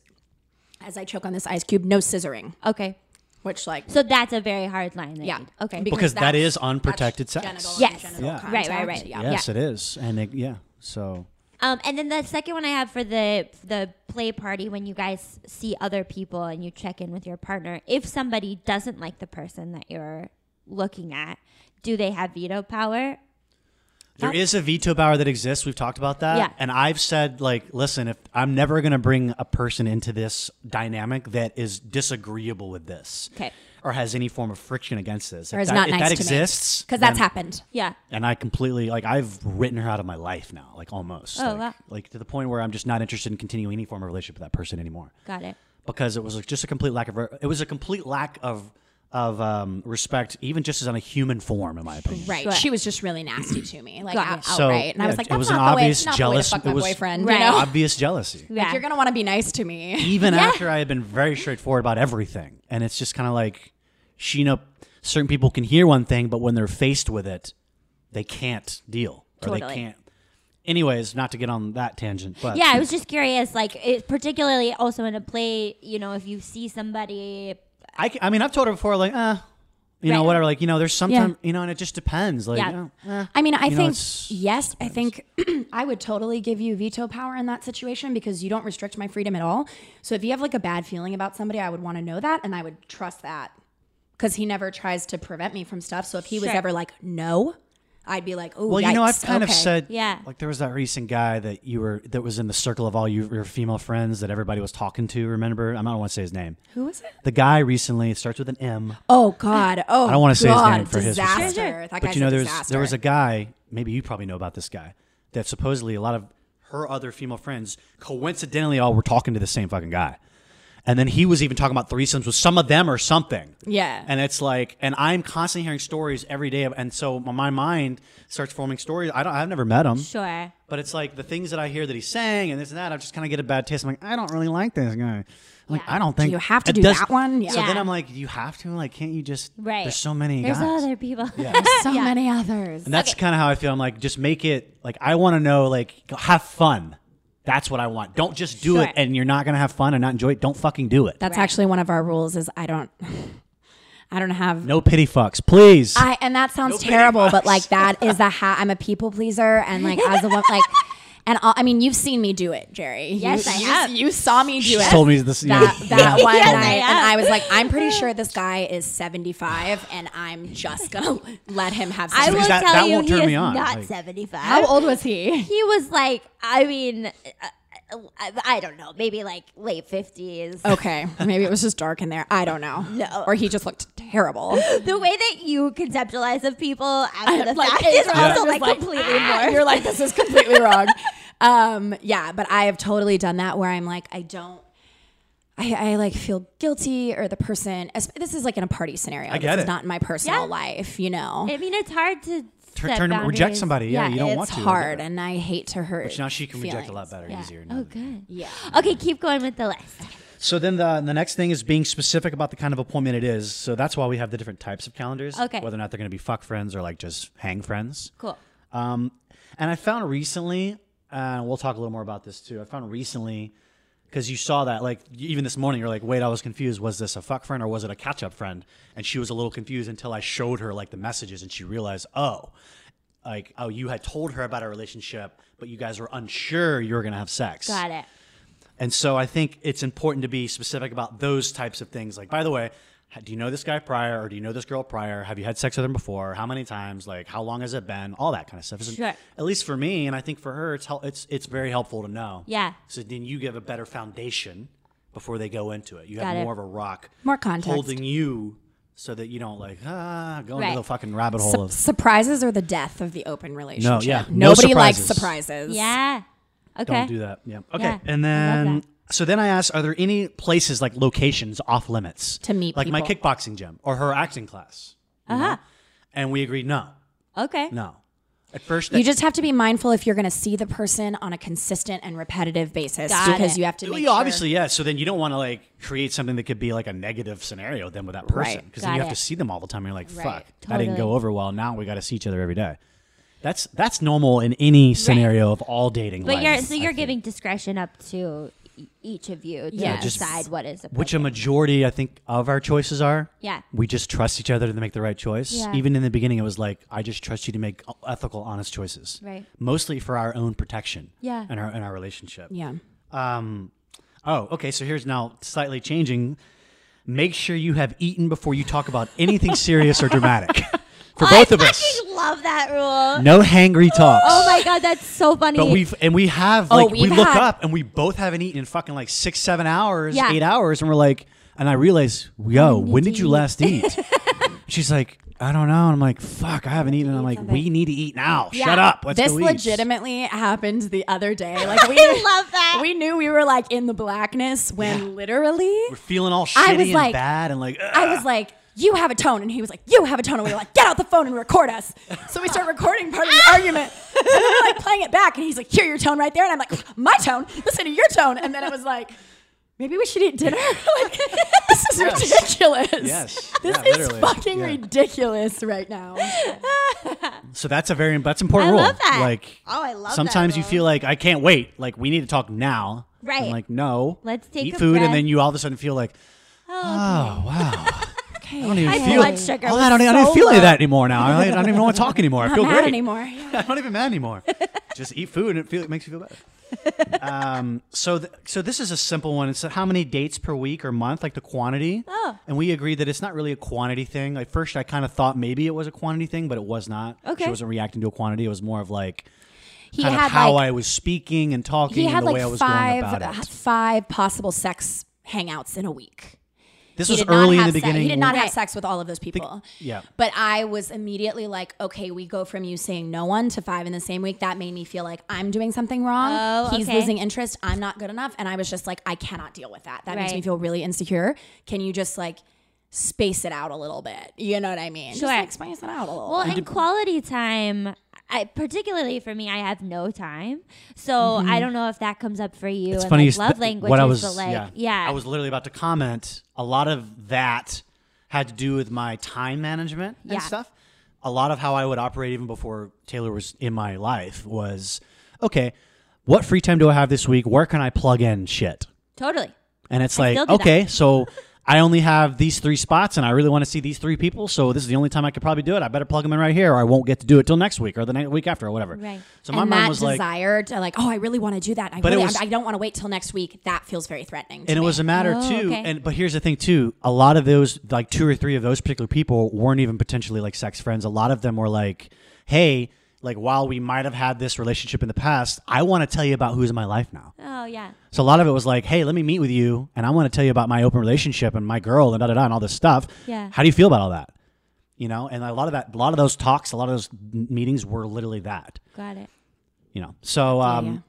As I choke on this ice cube, no scissoring. Okay. Which like so that's a very hard line. That yeah. Okay. Because, because that is unprotected sex. Yes. Yeah. Right. Right. Right. Yeah. Yes, yeah. it is. And it, yeah. So. Um, and then the second one I have for the the play party when you guys see other people and you check in with your partner. If somebody doesn't like the person that you're looking at, do they have veto power? There is a veto power that exists. We've talked about that. Yeah. And I've said, like, listen, if I'm never going to bring a person into this dynamic that is disagreeable with this okay. or has any form of friction against this. Or if is that, not if nice that to exists. Because that's happened. Yeah. And I completely, like, I've written her out of my life now, like, almost. Oh, like, wow. Like, to the point where I'm just not interested in continuing any form of relationship with that person anymore. Got it. Because it was just a complete lack of, it was a complete lack of, of um, respect, even just as on a human form, in my opinion. Right. Sure. She was just really nasty to me, like out, so, outright. And yeah, I was like, that's it was not an the obvious way, jealous, not the way to fuck my it was boyfriend. Right. You know? Obvious jealousy. Yeah. Like, you're going to want to be nice to me. Even yeah. after I had been very straightforward about everything. And it's just kind of like, she, you know, certain people can hear one thing, but when they're faced with it, they can't deal. Or totally. They can't. Anyways, not to get on that tangent, but yeah, I was just curious, like, it, particularly also in a play, you know, if you see somebody... I, I mean, I've told her before, like, uh, you right. know, whatever. Like, you know, there's sometimes, yeah. you know, and it just depends. Like, yeah. you know, uh, I mean, I think, know, yes, depends. I think I would totally give you veto power in that situation because you don't restrict my freedom at all. So if you have like a bad feeling about somebody, I would want to know that. And I would trust that because he never tries to prevent me from stuff. So if he sure. was ever like, no, I'd be like, oh, well, yikes. You know, I've kind okay. of said, yeah. like there was that recent guy that you were, that was in the circle of all you, your female friends that everybody was talking to. Remember, I don't want to say his name. Who was it? The guy recently, it starts with an M. Oh God. Oh, I don't want to say his name for disaster. his. Disaster. That guy's but you know, there was there was a guy. Maybe you probably know about this guy. That supposedly a lot of her other female friends coincidentally all were talking to the same fucking guy. And then he was even talking about threesomes with some of them or something. Yeah. And it's like, and I'm constantly hearing stories every day. Of, and so my mind starts forming stories. I don't, I've never met him. Sure. But it's like the things that I hear that he's saying and this and that, I just kind of get a bad taste. I'm like, I don't really like this guy. I'm yeah. like, I don't think. Do you have to do does, that one? Yeah. So yeah. then I'm like, you have to? Like, can't you just? Right. There's so many There's guys. other people. Yeah. There's so yeah. many others. And that's okay. kind of how I feel. I'm like, just make it, like, I want to know, like, have fun. That's what I want. Don't just do sure. it and you're not going to have fun and not enjoy it. Don't fucking do it. That's right. actually one of our rules is I don't, I don't have. No pity fucks, please. I, and that sounds no terrible, but like that is the ha- I'm a people pleaser. And like, as a woman, like, and all, I mean, you've seen me do it, Jerry. Yes, you, I have. You, you saw me do she it. She told me this. Yeah. That, that yeah. one yes, night. I and I was like, I'm pretty sure this guy is seventy-five and I'm just going to let him have sex. I will that, tell that you, won't turn he me is on. Not like, seventy-five. How old was he? He was like, I mean, I, I don't know. Maybe like late fifties. Okay. Maybe it was just dark in there. I don't know. No. Or he just looked terrible. The way that you conceptualize of people after the like, fact is yeah. also like, like completely ah. more. You're like, this is completely wrong. Um, yeah, but I have totally done that where I'm like, I don't, I, I like feel guilty or the person, this is like in a party scenario. I get this it. It's not in my personal yeah. life, you know. I mean, it's hard to Tur- turn boundaries. Reject somebody. Yeah, yeah you don't want to. It's hard and I hate to hurt. Which now she can feelings. Reject a lot better, yeah. easier. Now. Oh, good. Yeah. Okay, keep going with the list. So then the, the next thing is being specific about the kind of appointment it is. So that's why we have the different types of calendars. Okay. Whether or not they're going to be fuck friends or like just hang friends. Cool. Um, and I found recently, and uh, we'll talk a little more about this too. I found recently, because you saw that, like even this morning, you're like, wait, I was confused. Was this a fuck friend or was it a catch up friend? And she was a little confused until I showed her like the messages and she realized, oh, like, oh, you had told her about a relationship, but you guys were unsure you were going to have sex. Got it. And so I think it's important to be specific about those types of things. Like, by the way, do you know this guy prior or do you know this girl prior? Have you had sex with them before? How many times? Like, how long has it been? All that kind of stuff. Sure. At least for me, and I think for her, it's it's it's very helpful to know. Yeah. So then you give a better foundation before they go into it. You have more of a rock. More context. Holding you so that you don't, like, ah, go into the fucking rabbit hole. Su- of surprises are the death of the open relationship. No, yeah. Nobody likes surprises. Yeah. Okay. Don't do that. Yeah. Okay. Yeah, and then, so then I asked, are there any places like locations off limits to meet like people? My kickboxing gym or her acting class? Uh huh. And we agreed, no. Okay. No. At first, you just have to be mindful if you're going to see the person on a consistent and repetitive basis. Got because it. You have to. Make well, yeah, sure. Obviously, yeah. So then you don't want to like create something that could be like a negative scenario then with that person because right. then you it. have to see them all the time. And you're like, right. fuck, totally. That didn't go over well. Now we got to see each other every day. That's that's normal in any scenario right. of all dating. But life, you're so you're I giving think. discretion up to each of you to yeah, decide what is appropriate. Which a majority, I think, of our choices are. Yeah, we just trust each other to make the right choice. Yeah. Even in the beginning, it was like I just trust you to make ethical, honest choices. Right. Mostly for our own protection. Yeah. And our in our relationship. Yeah. Um. Oh, okay. So here's now slightly changing. Make sure you have eaten before you talk about anything serious or dramatic. For both I of us. I love that rule. No hangry talks. Oh my God, that's so funny. But we've and we have like oh, we look had... up and we both haven't eaten in fucking like six, seven hours, yeah. eight hours, and we're like, and I realize, yo, when did you eat. last eat? She's like, I don't know. And I'm like, fuck, I haven't eaten. And I'm like, something. we need to eat now. Yeah. Shut up. Let's this go eat. This legitimately happened the other day. Like we I love that. We knew we were like in the blackness when yeah. literally we're feeling all shitty I was and like, bad and like ugh. I was like, you have a tone. And he was like, you have a tone. And we were like, get out the phone and record us. So we start recording part of the argument. And then we were like playing it back. And he's like, hear your tone right there. And I'm like, my tone? Listen to your tone. And then it was like, maybe we should eat dinner? Like, this is yes. ridiculous. Yes. This yeah, is literally. fucking yeah. ridiculous right now. So that's a very, that's an important I rule. I love that. Like, oh, I love sometimes that you feel like, I can't wait. Like, we need to talk now. Right. I'm like, no. Let's take eat a food. Breath. And then you all of a sudden feel like, oh, oh wow. I don't even I feel. Blood sugar oh, I don't, so I don't feel like that anymore now. I don't, I don't even want to talk anymore. I feel great. I'm not mad anymore. Yeah. I'm not even mad anymore. Just eat food and it, feel, it makes you feel better. Um, so, th- so this is a simple one. It's how many dates per week or month, like the quantity. Oh. And we agreed that it's not really a quantity thing. At first, I kind of thought maybe it was a quantity thing, but it was not. Okay. She wasn't reacting to a quantity. It was more of like. He kind had of how like, I was speaking and talking and the like way I was five, going about it. Five possible sex hangouts in a week. This he was early in the beginning. Se- he did not right. have sex with all of those people. The, yeah. But I was immediately like, okay, we go from you saying no one to five in the same week. That made me feel like I'm doing something wrong. Oh, He's okay. losing interest. I'm not good enough. And I was just like, I cannot deal with that. That right. makes me feel really insecure. Can you just like space it out a little bit? You know what I mean? Sure. Just like space it out a little well, bit. Well, in quality time... I, particularly for me, I have no time, so mm-hmm. I don't know if that comes up for you. It's and funny, like, love languages. What I was, like, yeah. yeah, I was literally about to comment. A lot of that had to do with my time management and yeah. stuff. A lot of how I would operate, even before Taylor was in my life, was okay. What free time do I have this week? Where can I plug in shit? Totally. And it's I like, okay, that. so. I only have these three spots and I really want to see these three people, so this is the only time I could probably do it. I better plug them in right here or I won't get to do it till next week or the next week after or whatever. Right. So my and mom that was desire like, to like, oh, I really want to do that. I, but really, it was, I don't want to wait till next week. That feels very threatening to And me. It was a matter oh, too. Okay. And But here's the thing too. A lot of those, like two or three of those particular people weren't even potentially like sex friends. A lot of them were like, hey, like while we might have had this relationship in the past, I want to tell you about who's in my life now. Oh, yeah. So a lot of it was like, hey, let me meet with you. And I want to tell you about my open relationship and my girl and da da da and all this stuff. Yeah. How do you feel about all that? You know, and a lot of that, a lot of those talks, a lot of those meetings were literally that. Got it. You know, so um, yeah, yeah.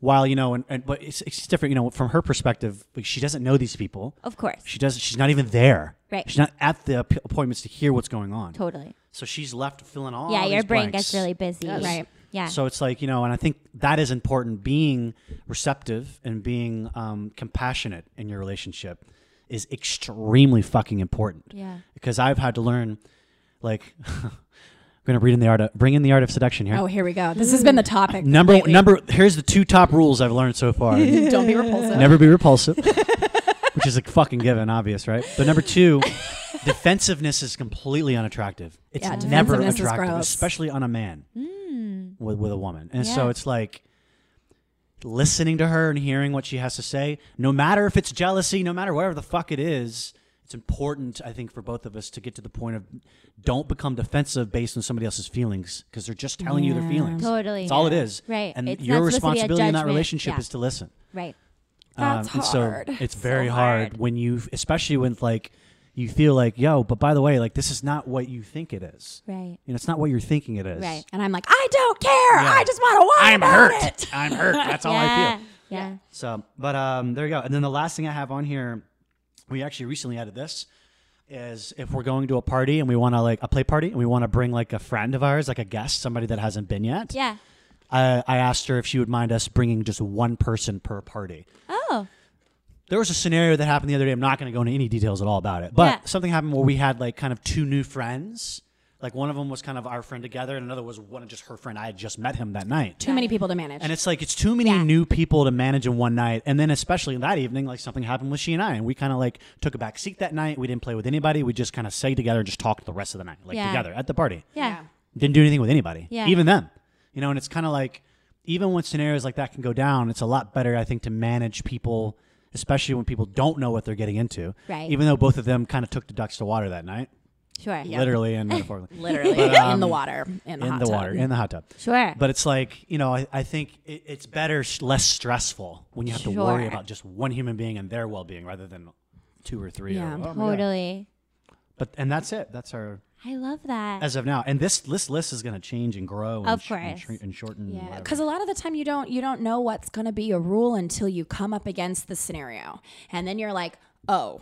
while, you know, and, and but it's, it's different, you know, from her perspective, like she doesn't know these people. Of course. She doesn't, she's not even there. Right. She's not at the appointments to hear what's going on. Totally. So she's left filling all. Yeah, your brain blanks. Gets really busy, yes. right? Yeah. So it's like, you know, and I think that is important. Being receptive and being um, compassionate in your relationship is extremely fucking important. Yeah. Because I've had to learn, like, I'm going to read in the art of, bring in the art of seduction here. Oh, here we go. This has been the topic. Number lately. number. Here's the two top rules I've learned so far. Don't be repulsive. Never be repulsive, which is a fucking given, obvious, right? But number two, defensiveness is completely unattractive. It's yeah, never attractive, especially on a man. Mm. with with a woman. And yeah. so it's like listening to her and hearing what she has to say, no matter if it's jealousy, no matter whatever the fuck it is, it's important, I think, for both of us to get to the point of don't become defensive based on somebody else's feelings, because they're just telling yeah. you their feelings. Totally. It's yeah. all it is. Right. And it's your responsibility in that relationship yeah. is to listen. Right. Um, That's hard. And so it's very so hard. hard when you, especially when like, you feel like, yo, but by the way, like, this is not what you think it is. Right. You know, it's not what you're thinking it is. Right. And I'm like, I don't care. Yeah. I just want to whine I'm about hurt. It. I'm hurt. That's yeah. all I feel. Yeah. So, but um, there you go. And then the last thing I have on here, we actually recently added this, is if we're going to a party and we want to, like, a play party, and we want to bring, like, a friend of ours, like a guest, somebody that hasn't been yet. Yeah. I, I asked her if she would mind us bringing just one person per party. Oh. There was a scenario that happened the other day. I'm not going to go into any details at all about it. But yeah. something happened where we had like kind of two new friends. Like one of them was kind of our friend together, and another was one of just her friend. I had just met him that night. Too many people to manage. And it's like it's too many yeah. new people to manage in one night. And then especially that evening, like something happened with she and I. And we kind of like took a back seat that night. We didn't play with anybody. We just kind of stayed together and just talked the rest of the night. Like yeah. together at the party. Yeah. Didn't do anything with anybody. Yeah. Even them. You know, and it's kind of like even when scenarios like that can go down, it's a lot better, I think, to manage people, especially when people don't know what they're getting into. Right. Even though both of them kind of took the ducks to water that night. Sure. Yep. Literally and metaphorically. Literally. But, um, in the water. In the, in hot the tub. water. In the hot tub. Sure. But it's like, you know, I, I think it, it's better, less stressful when you have sure. to worry about just one human being and their well-being rather than two or three. Yeah, or, oh totally. But, and that's it. That's our... I love that. As of now, and this list list is going to change and grow, and, of course. Sh and, sh and shorten. Yeah, because a lot of the time you don't you don't know what's going to be a rule until you come up against the scenario, and then you're like, oh,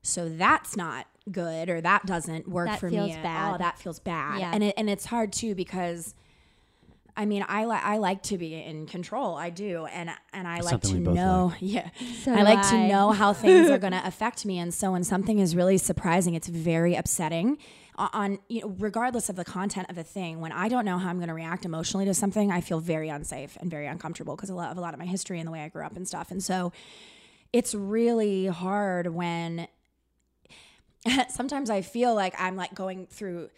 so that's not good, or that doesn't work that for feels me. Bad. Oh, that feels bad, yeah. and it, and it's hard too because, I mean, I like I like to be in control. I do, and and I that's like to know. Like. Yeah, so I like I. to know how things are going to affect me, and so when something is really surprising, it's very upsetting. On you know, regardless of the content of the thing, when I don't know how I'm going to react emotionally to something, I feel very unsafe and very uncomfortable because of a lot of my history and the way I grew up and stuff. And so it's really hard when sometimes I feel like I'm like going through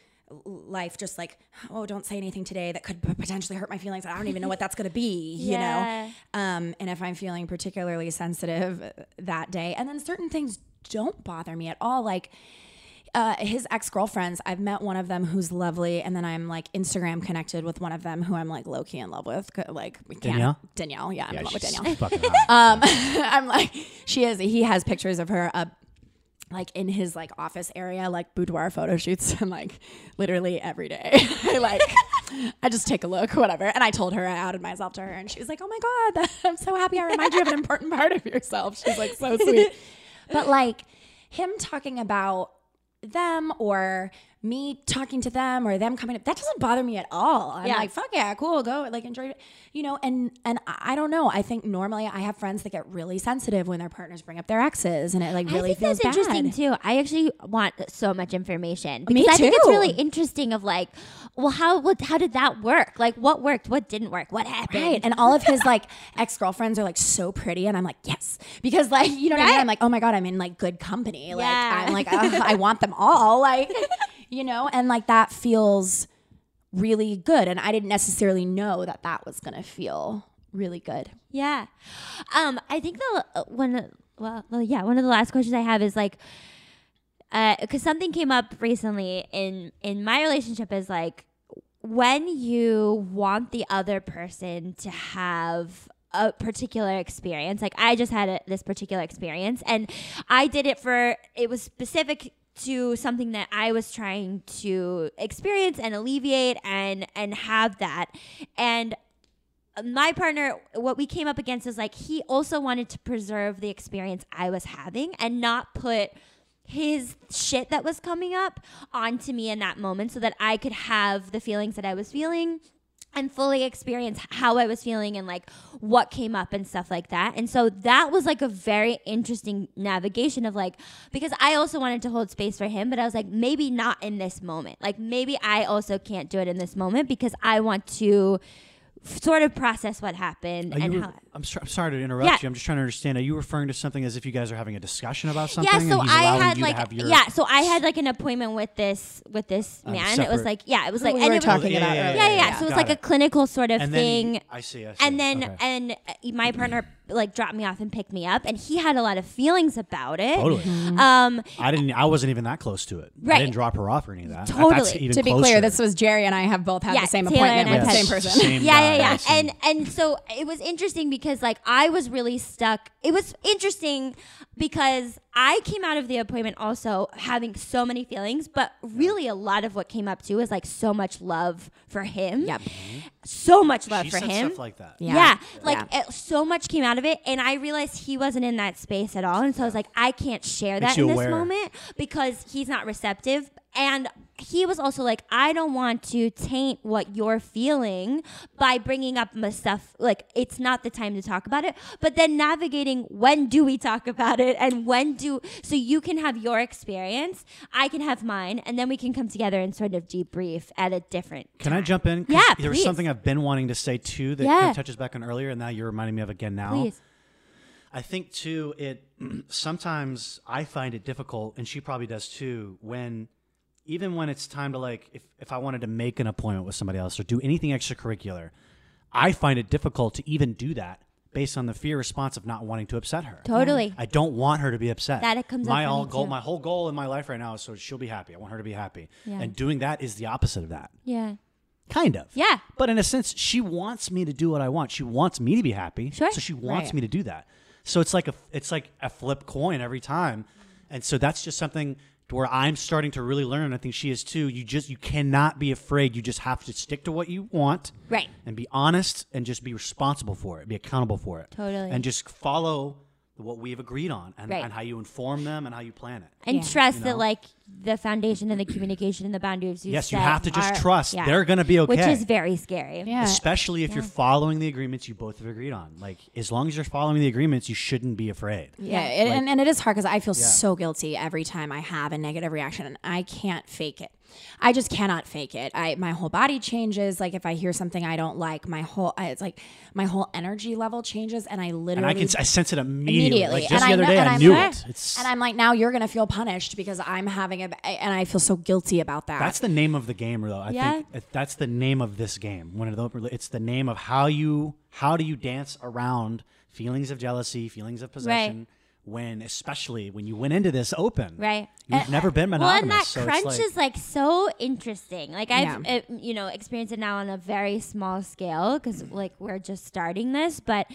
life just like, oh, don't say anything today that could potentially hurt my feelings. I don't even know what that's going to be, you yeah. know? Um, and if I'm feeling particularly sensitive that day, and then certain things don't bother me at all. Like, Uh, his ex-girlfriends, I've met one of them who's lovely, and then I'm like Instagram connected with one of them who I'm like low-key in love with. Like we can't, Danielle? Danielle, yeah, I'm yeah, in love with Danielle. Fucking hot. Um, I'm like, she is, he has pictures of her up like in his like office area, like boudoir photo shoots, and like literally every day. I like, I just take a look, whatever. And I told her, I outed myself to her, and she was like, oh my God, I'm so happy I remind you of an important part of yourself. She's like so sweet. But like him talking about them or me talking to them or them coming up, that doesn't bother me at all. I'm yeah. like, fuck yeah, cool, go, like enjoy it, you know. And and I don't know, I think normally I have friends that get really sensitive when their partners bring up their exes, and it like really I think feels that's bad. Interesting too. I actually want so much information because me too. I think it's really interesting of like, well, how what, how did that work? Like, what worked? What didn't work? What happened? Right. And all of his like ex girlfriends are like so pretty, and I'm like yes, because like you know right? what I mean. I'm like, oh my God, I'm in like good company. Like yeah. I'm like oh, I want them all. Like you know, and like that feels really good. And I didn't necessarily know that that was gonna feel really good. Yeah. Um. I think the one. Well, well, yeah. One of the last questions I have is like, uh, because something came up recently in in my relationship is like, when you want the other person to have a particular experience, like I just had a, this particular experience, and I did it for, it was specific to something that I was trying to experience and alleviate and and have that. And my partner, what we came up against is like, he also wanted to preserve the experience I was having and not put his shit that was coming up onto me in that moment so that I could have the feelings that I was feeling and fully experience how I was feeling and like what came up and stuff like that. And so that was like a very interesting navigation of like, because I also wanted to hold space for him, but I was like, maybe not in this moment. Like maybe I also can't do it in this moment because I want to sort of process what happened. Are and you, how I'm, so, I'm sorry to interrupt yeah. you. I'm just trying to understand. Are you referring to something as if you guys are having a discussion about something? Yeah. So and he's I had like have your yeah. So I had like an appointment with this with this um, man. It was like yeah. It was like we and were it talking was, about yeah yeah, yeah, yeah, yeah. So it was Got like it. a clinical sort of and thing. Then, I see. I see. And then okay. and my partner like dropped me off and picked me up, and he had a lot of feelings about it. Totally. Mm-hmm. Um, I didn't. I wasn't even that close to it. Right. I didn't drop her off or any of that. Totally. That's even to be closer. Clear, this was Jerry and I have both had yeah, the same Taylor appointment with the same person. Yeah. Yeah, yeah, and and so it was interesting because like I was really stuck. It was interesting because I came out of the appointment also having so many feelings, but really a lot of what came up too is like so much love for him. Yep. So much love she for said him. Stuff like that. Yeah, yeah. like yeah. It, so much came out of it, and I realized he wasn't in that space at all, and so I was like, I can't share that in this aware. moment because he's not receptive. And he was also like, I don't want to taint what you're feeling by bringing up my stuff. Like, it's not the time to talk about it. But then navigating, when do we talk about it? And when do, so you can have your experience, I can have mine, and then we can come together and sort of debrief at a different Can time. I jump in? Yeah, There please. was something I've been wanting to say, too, that yeah. kind of touches back on earlier, and now you're reminding me of again now. Please. I think, too, it sometimes I find it difficult, and she probably does, too, when... Even when it's time to like, if, if I wanted to make an appointment with somebody else or do anything extracurricular, I find it difficult to even do that based on the fear response of not wanting to upset her. Totally. Yeah. I don't want her to be upset. That it comes my all goal, too. My whole goal in my life right now is so she'll be happy. I want her to be happy. Yeah. And doing that is the opposite of that. Yeah. Kind of. Yeah. But in a sense, she wants me to do what I want. She wants me to be happy. Sure. So she wants right. me to do that. So it's like a it's like a flip coin every time. And so that's just something where I'm starting to really learn, and I think she is too, you just, you cannot be afraid. You just have to stick to what you want. Right. And be honest and just be responsible for it. Be accountable for it. Totally. And just follow what we've agreed on and, right. and how you inform them and how you plan it. And yeah. trust you know? that like the foundation and the communication and the boundaries you Yes, you have to just are, trust. Yeah. They're going to be okay. Which is very scary. Yeah. Especially if yeah. you're following the agreements you both have agreed on. Like as long as you're following the agreements, you shouldn't be afraid. Yeah. Like, it, and, and it is hard because I feel yeah. so guilty every time I have a negative reaction and I can't fake it. I just cannot fake it. I my whole body changes. Like if I hear something I don't like, my whole I, it's like my whole energy level changes, and I literally and I can I sense it immediately. immediately. Like just and the I other know, day, I I'm knew like, it. It's, and I'm like, now you're gonna feel punished because I'm having a and I feel so guilty about that. That's the name of the game, though. I yeah. think that's the name of this game. One of the it's the name of how you how do you dance around feelings of jealousy, feelings of possession. Right. When, especially when you went into this open, right? You've and, never been monogamous. Well, and that so crunch like, is like so interesting. Like I've, yeah. it, you know, experienced it now on a very small scale because like we're just starting this. But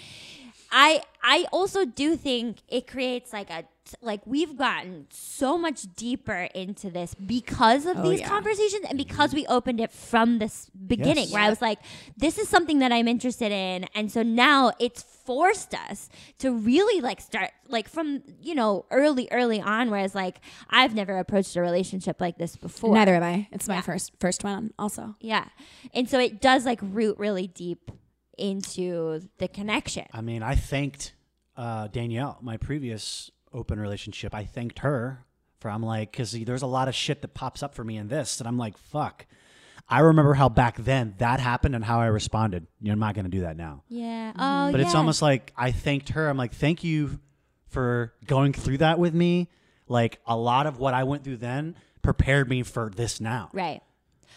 I, I also do think it creates like a like we've gotten so much deeper into this because of oh, these yeah. conversations and because we opened it from this beginning yes. where I was like, this is something that I'm interested in. And so now it's forced us to really like start like from, you know, early, early on, whereas like I've never approached a relationship like this before. Neither have I. It's my yeah. first, first one also. Yeah. And so it does like root really deep into the connection. I mean, I thanked uh, Danielle, my previous open relationship. I thanked her for, I'm like, because there's a lot of shit that pops up for me in this. And I'm like, fuck, I remember how back then that happened and how I responded. You're not going to do that now. Yeah. Oh, but yeah. it's almost like I thanked her. I'm like, thank you for going through that with me. Like a lot of what I went through then prepared me for this now. Right.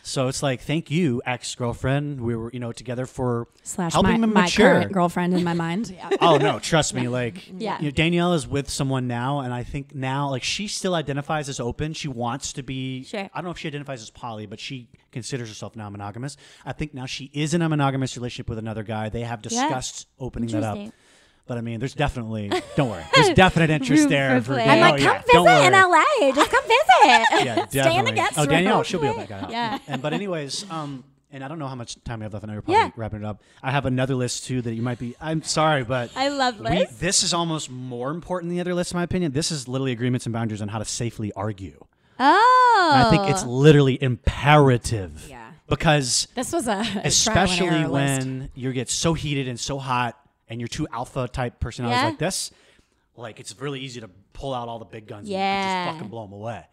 So it's like, thank you, ex-girlfriend. We were, you know, together for Slash helping my, me mature. My current girlfriend in my mind. Yeah. Oh, no, trust me. Like, yeah. you know, Danielle is with someone now, and I think now, like, she still identifies as open. She wants to be, sure. I don't know if she identifies as poly, but she considers herself now monogamous. I think now she is in a monogamous relationship with another guy. They have discussed yeah. opening that up. But I mean, there's definitely, don't worry, there's definite interest Room there. For for I'm like, oh, come yeah. visit in L A. Just come visit. Yeah, Stay in the guest room. Oh, Danielle, she'll be able to back out. Yeah. And, but anyways, um, and I don't know how much time we have left. I know you're probably yeah. wrapping it up. I have another list, too, that you might be, I'm sorry, but. I love lists. We, this is almost more important than the other list, in my opinion. This is literally agreements and boundaries on how to safely argue. Oh. And I think it's literally imperative. Yeah. because this was a, a especially when list. You get so heated and so hot and you're two alpha type personalities yeah. like this, like it's really easy to pull out all the big guns yeah. and just fucking blow them away.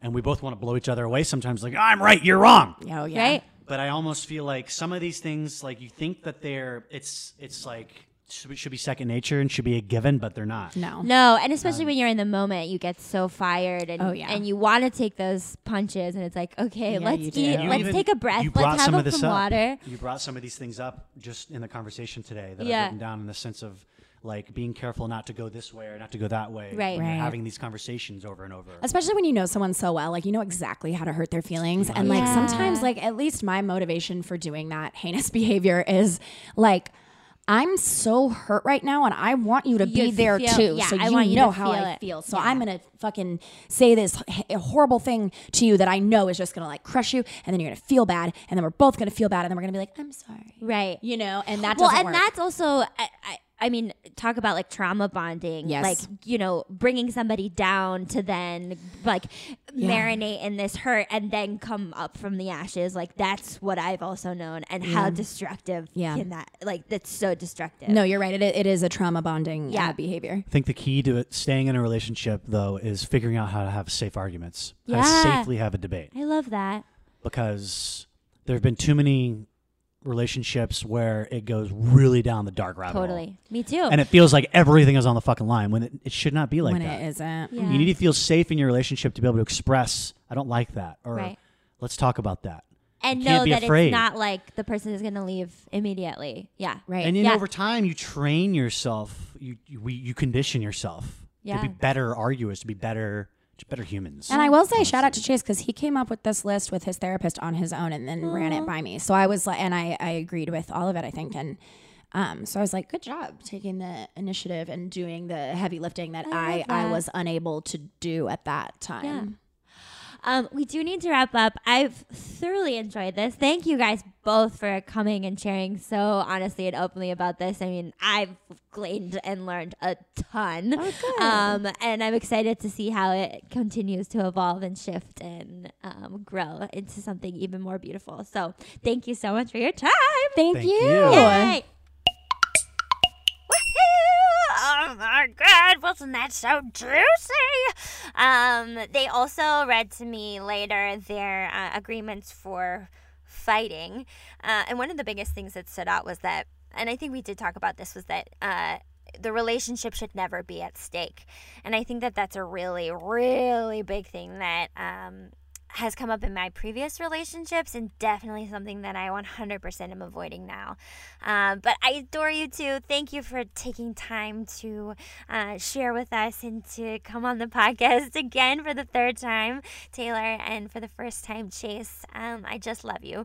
And we both want to blow each other away sometimes, like, I'm right, you're wrong. Oh, yeah. Right? But I almost feel like some of these things, like you think that they're, it's it's like, should be second nature and should be a given, but they're not. No. No, and especially um, when you're in the moment, you get so fired and oh, yeah. and you want to take those punches and it's like, okay, yeah, let's eat, let's even, take a breath, let's have some water. You brought some of these things up just in the conversation today that yeah. I've written down in the sense of like being careful not to go this way or not to go that way. Right. When right. You're having these conversations over and over. Especially when you know someone so well, like you know exactly how to hurt their feelings. Yeah. And like yeah. sometimes, like at least my motivation for doing that heinous behavior is like, I'm so hurt right now and I want you to you be there feel, too. Yeah, so I you want you know to how feel I it. Feel. So yeah. I'm going to fucking say this h horrible thing to you that I know is just going to like crush you and then you're going to feel bad and then we're both going to feel bad and then we're going to be like, I'm sorry. Right. You know, and that well, doesn't work. Well, and that's also, I, I, I mean, talk about like trauma bonding. Yes. Like, you know, bringing somebody down to then like yeah. marinate in this hurt and then come up from the ashes. Like that's what I've also known and yeah. how destructive yeah. can that, like that's so destructive. No, you're right. It, it is a trauma bonding yeah. uh, behavior. I think the key to it, staying in a relationship though is figuring out how to have safe arguments. Yeah. How to safely have a debate. I love that. Because there have been too many relationships where it goes really down the dark rabbit hole. Totally. Me too. And it feels like everything is on the fucking line when it, it should not be like when that. When it isn't. Yeah. You need to feel safe in your relationship to be able to express, I don't like that. Or right. let's talk about that. And you know that afraid. It's not like the person is going to leave immediately. Yeah. Right. And then yeah. over time you train yourself, you, you, you condition yourself yeah. to be better arguers, to be better better humans. And I will say, shout out to Chase because he came up with this list with his therapist on his own and then Aww. Ran it by me. So I was like, and I, I agreed with all of it, I think. And um, so I was like, good job taking the initiative and doing the heavy lifting that I, I, I was unable to do at that time. Yeah. Um, we do need to wrap up. I've thoroughly enjoyed this. Thank you guys both for coming and sharing so honestly and openly about this. I mean, I've gleaned and learned a ton. Oh, good. Um, and I'm excited to see how it continues to evolve and shift and um, grow into something even more beautiful. So thank you so much for your time. Thank, thank you. you. Yay. Oh my God, wasn't that so juicy? Um, they also read to me later their uh, agreements for fighting. Uh, and one of the biggest things that stood out was that, and I think we did talk about this, was that uh, the relationship should never be at stake. And I think that that's a really, really big thing that um, has come up in my previous relationships and definitely something that I one hundred percent am avoiding now. Uh, but I adore you too. Thank you for taking time to uh, share with us and to come on the podcast again for the third time, Taylor, and for the first time, Chase. Um, I just love you.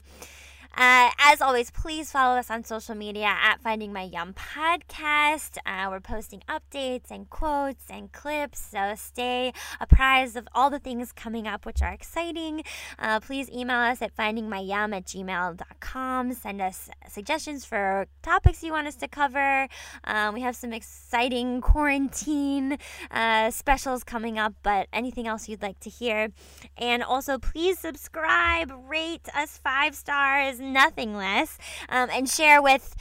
Uh, as always, please follow us on social media at Finding My Yum Podcast. Uh, we're posting updates and quotes and clips, so stay apprised of all the things coming up, which are exciting. Uh, please email us at finding my yum at gmail dot com. Send us suggestions for topics you want us to cover. Uh, we have some exciting quarantine uh, specials coming up, but anything else you'd like to hear. And also, please subscribe, rate us five stars, nothing less, um, and share with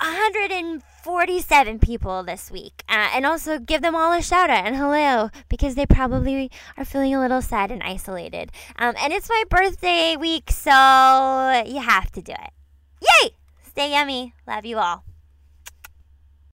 one hundred forty-seven people this week. Uh, and also give them all a shout out and hello, because they probably are feeling a little sad and isolated. Um, and it's my birthday week, so you have to do it. Yay! Stay yummy. Love you all.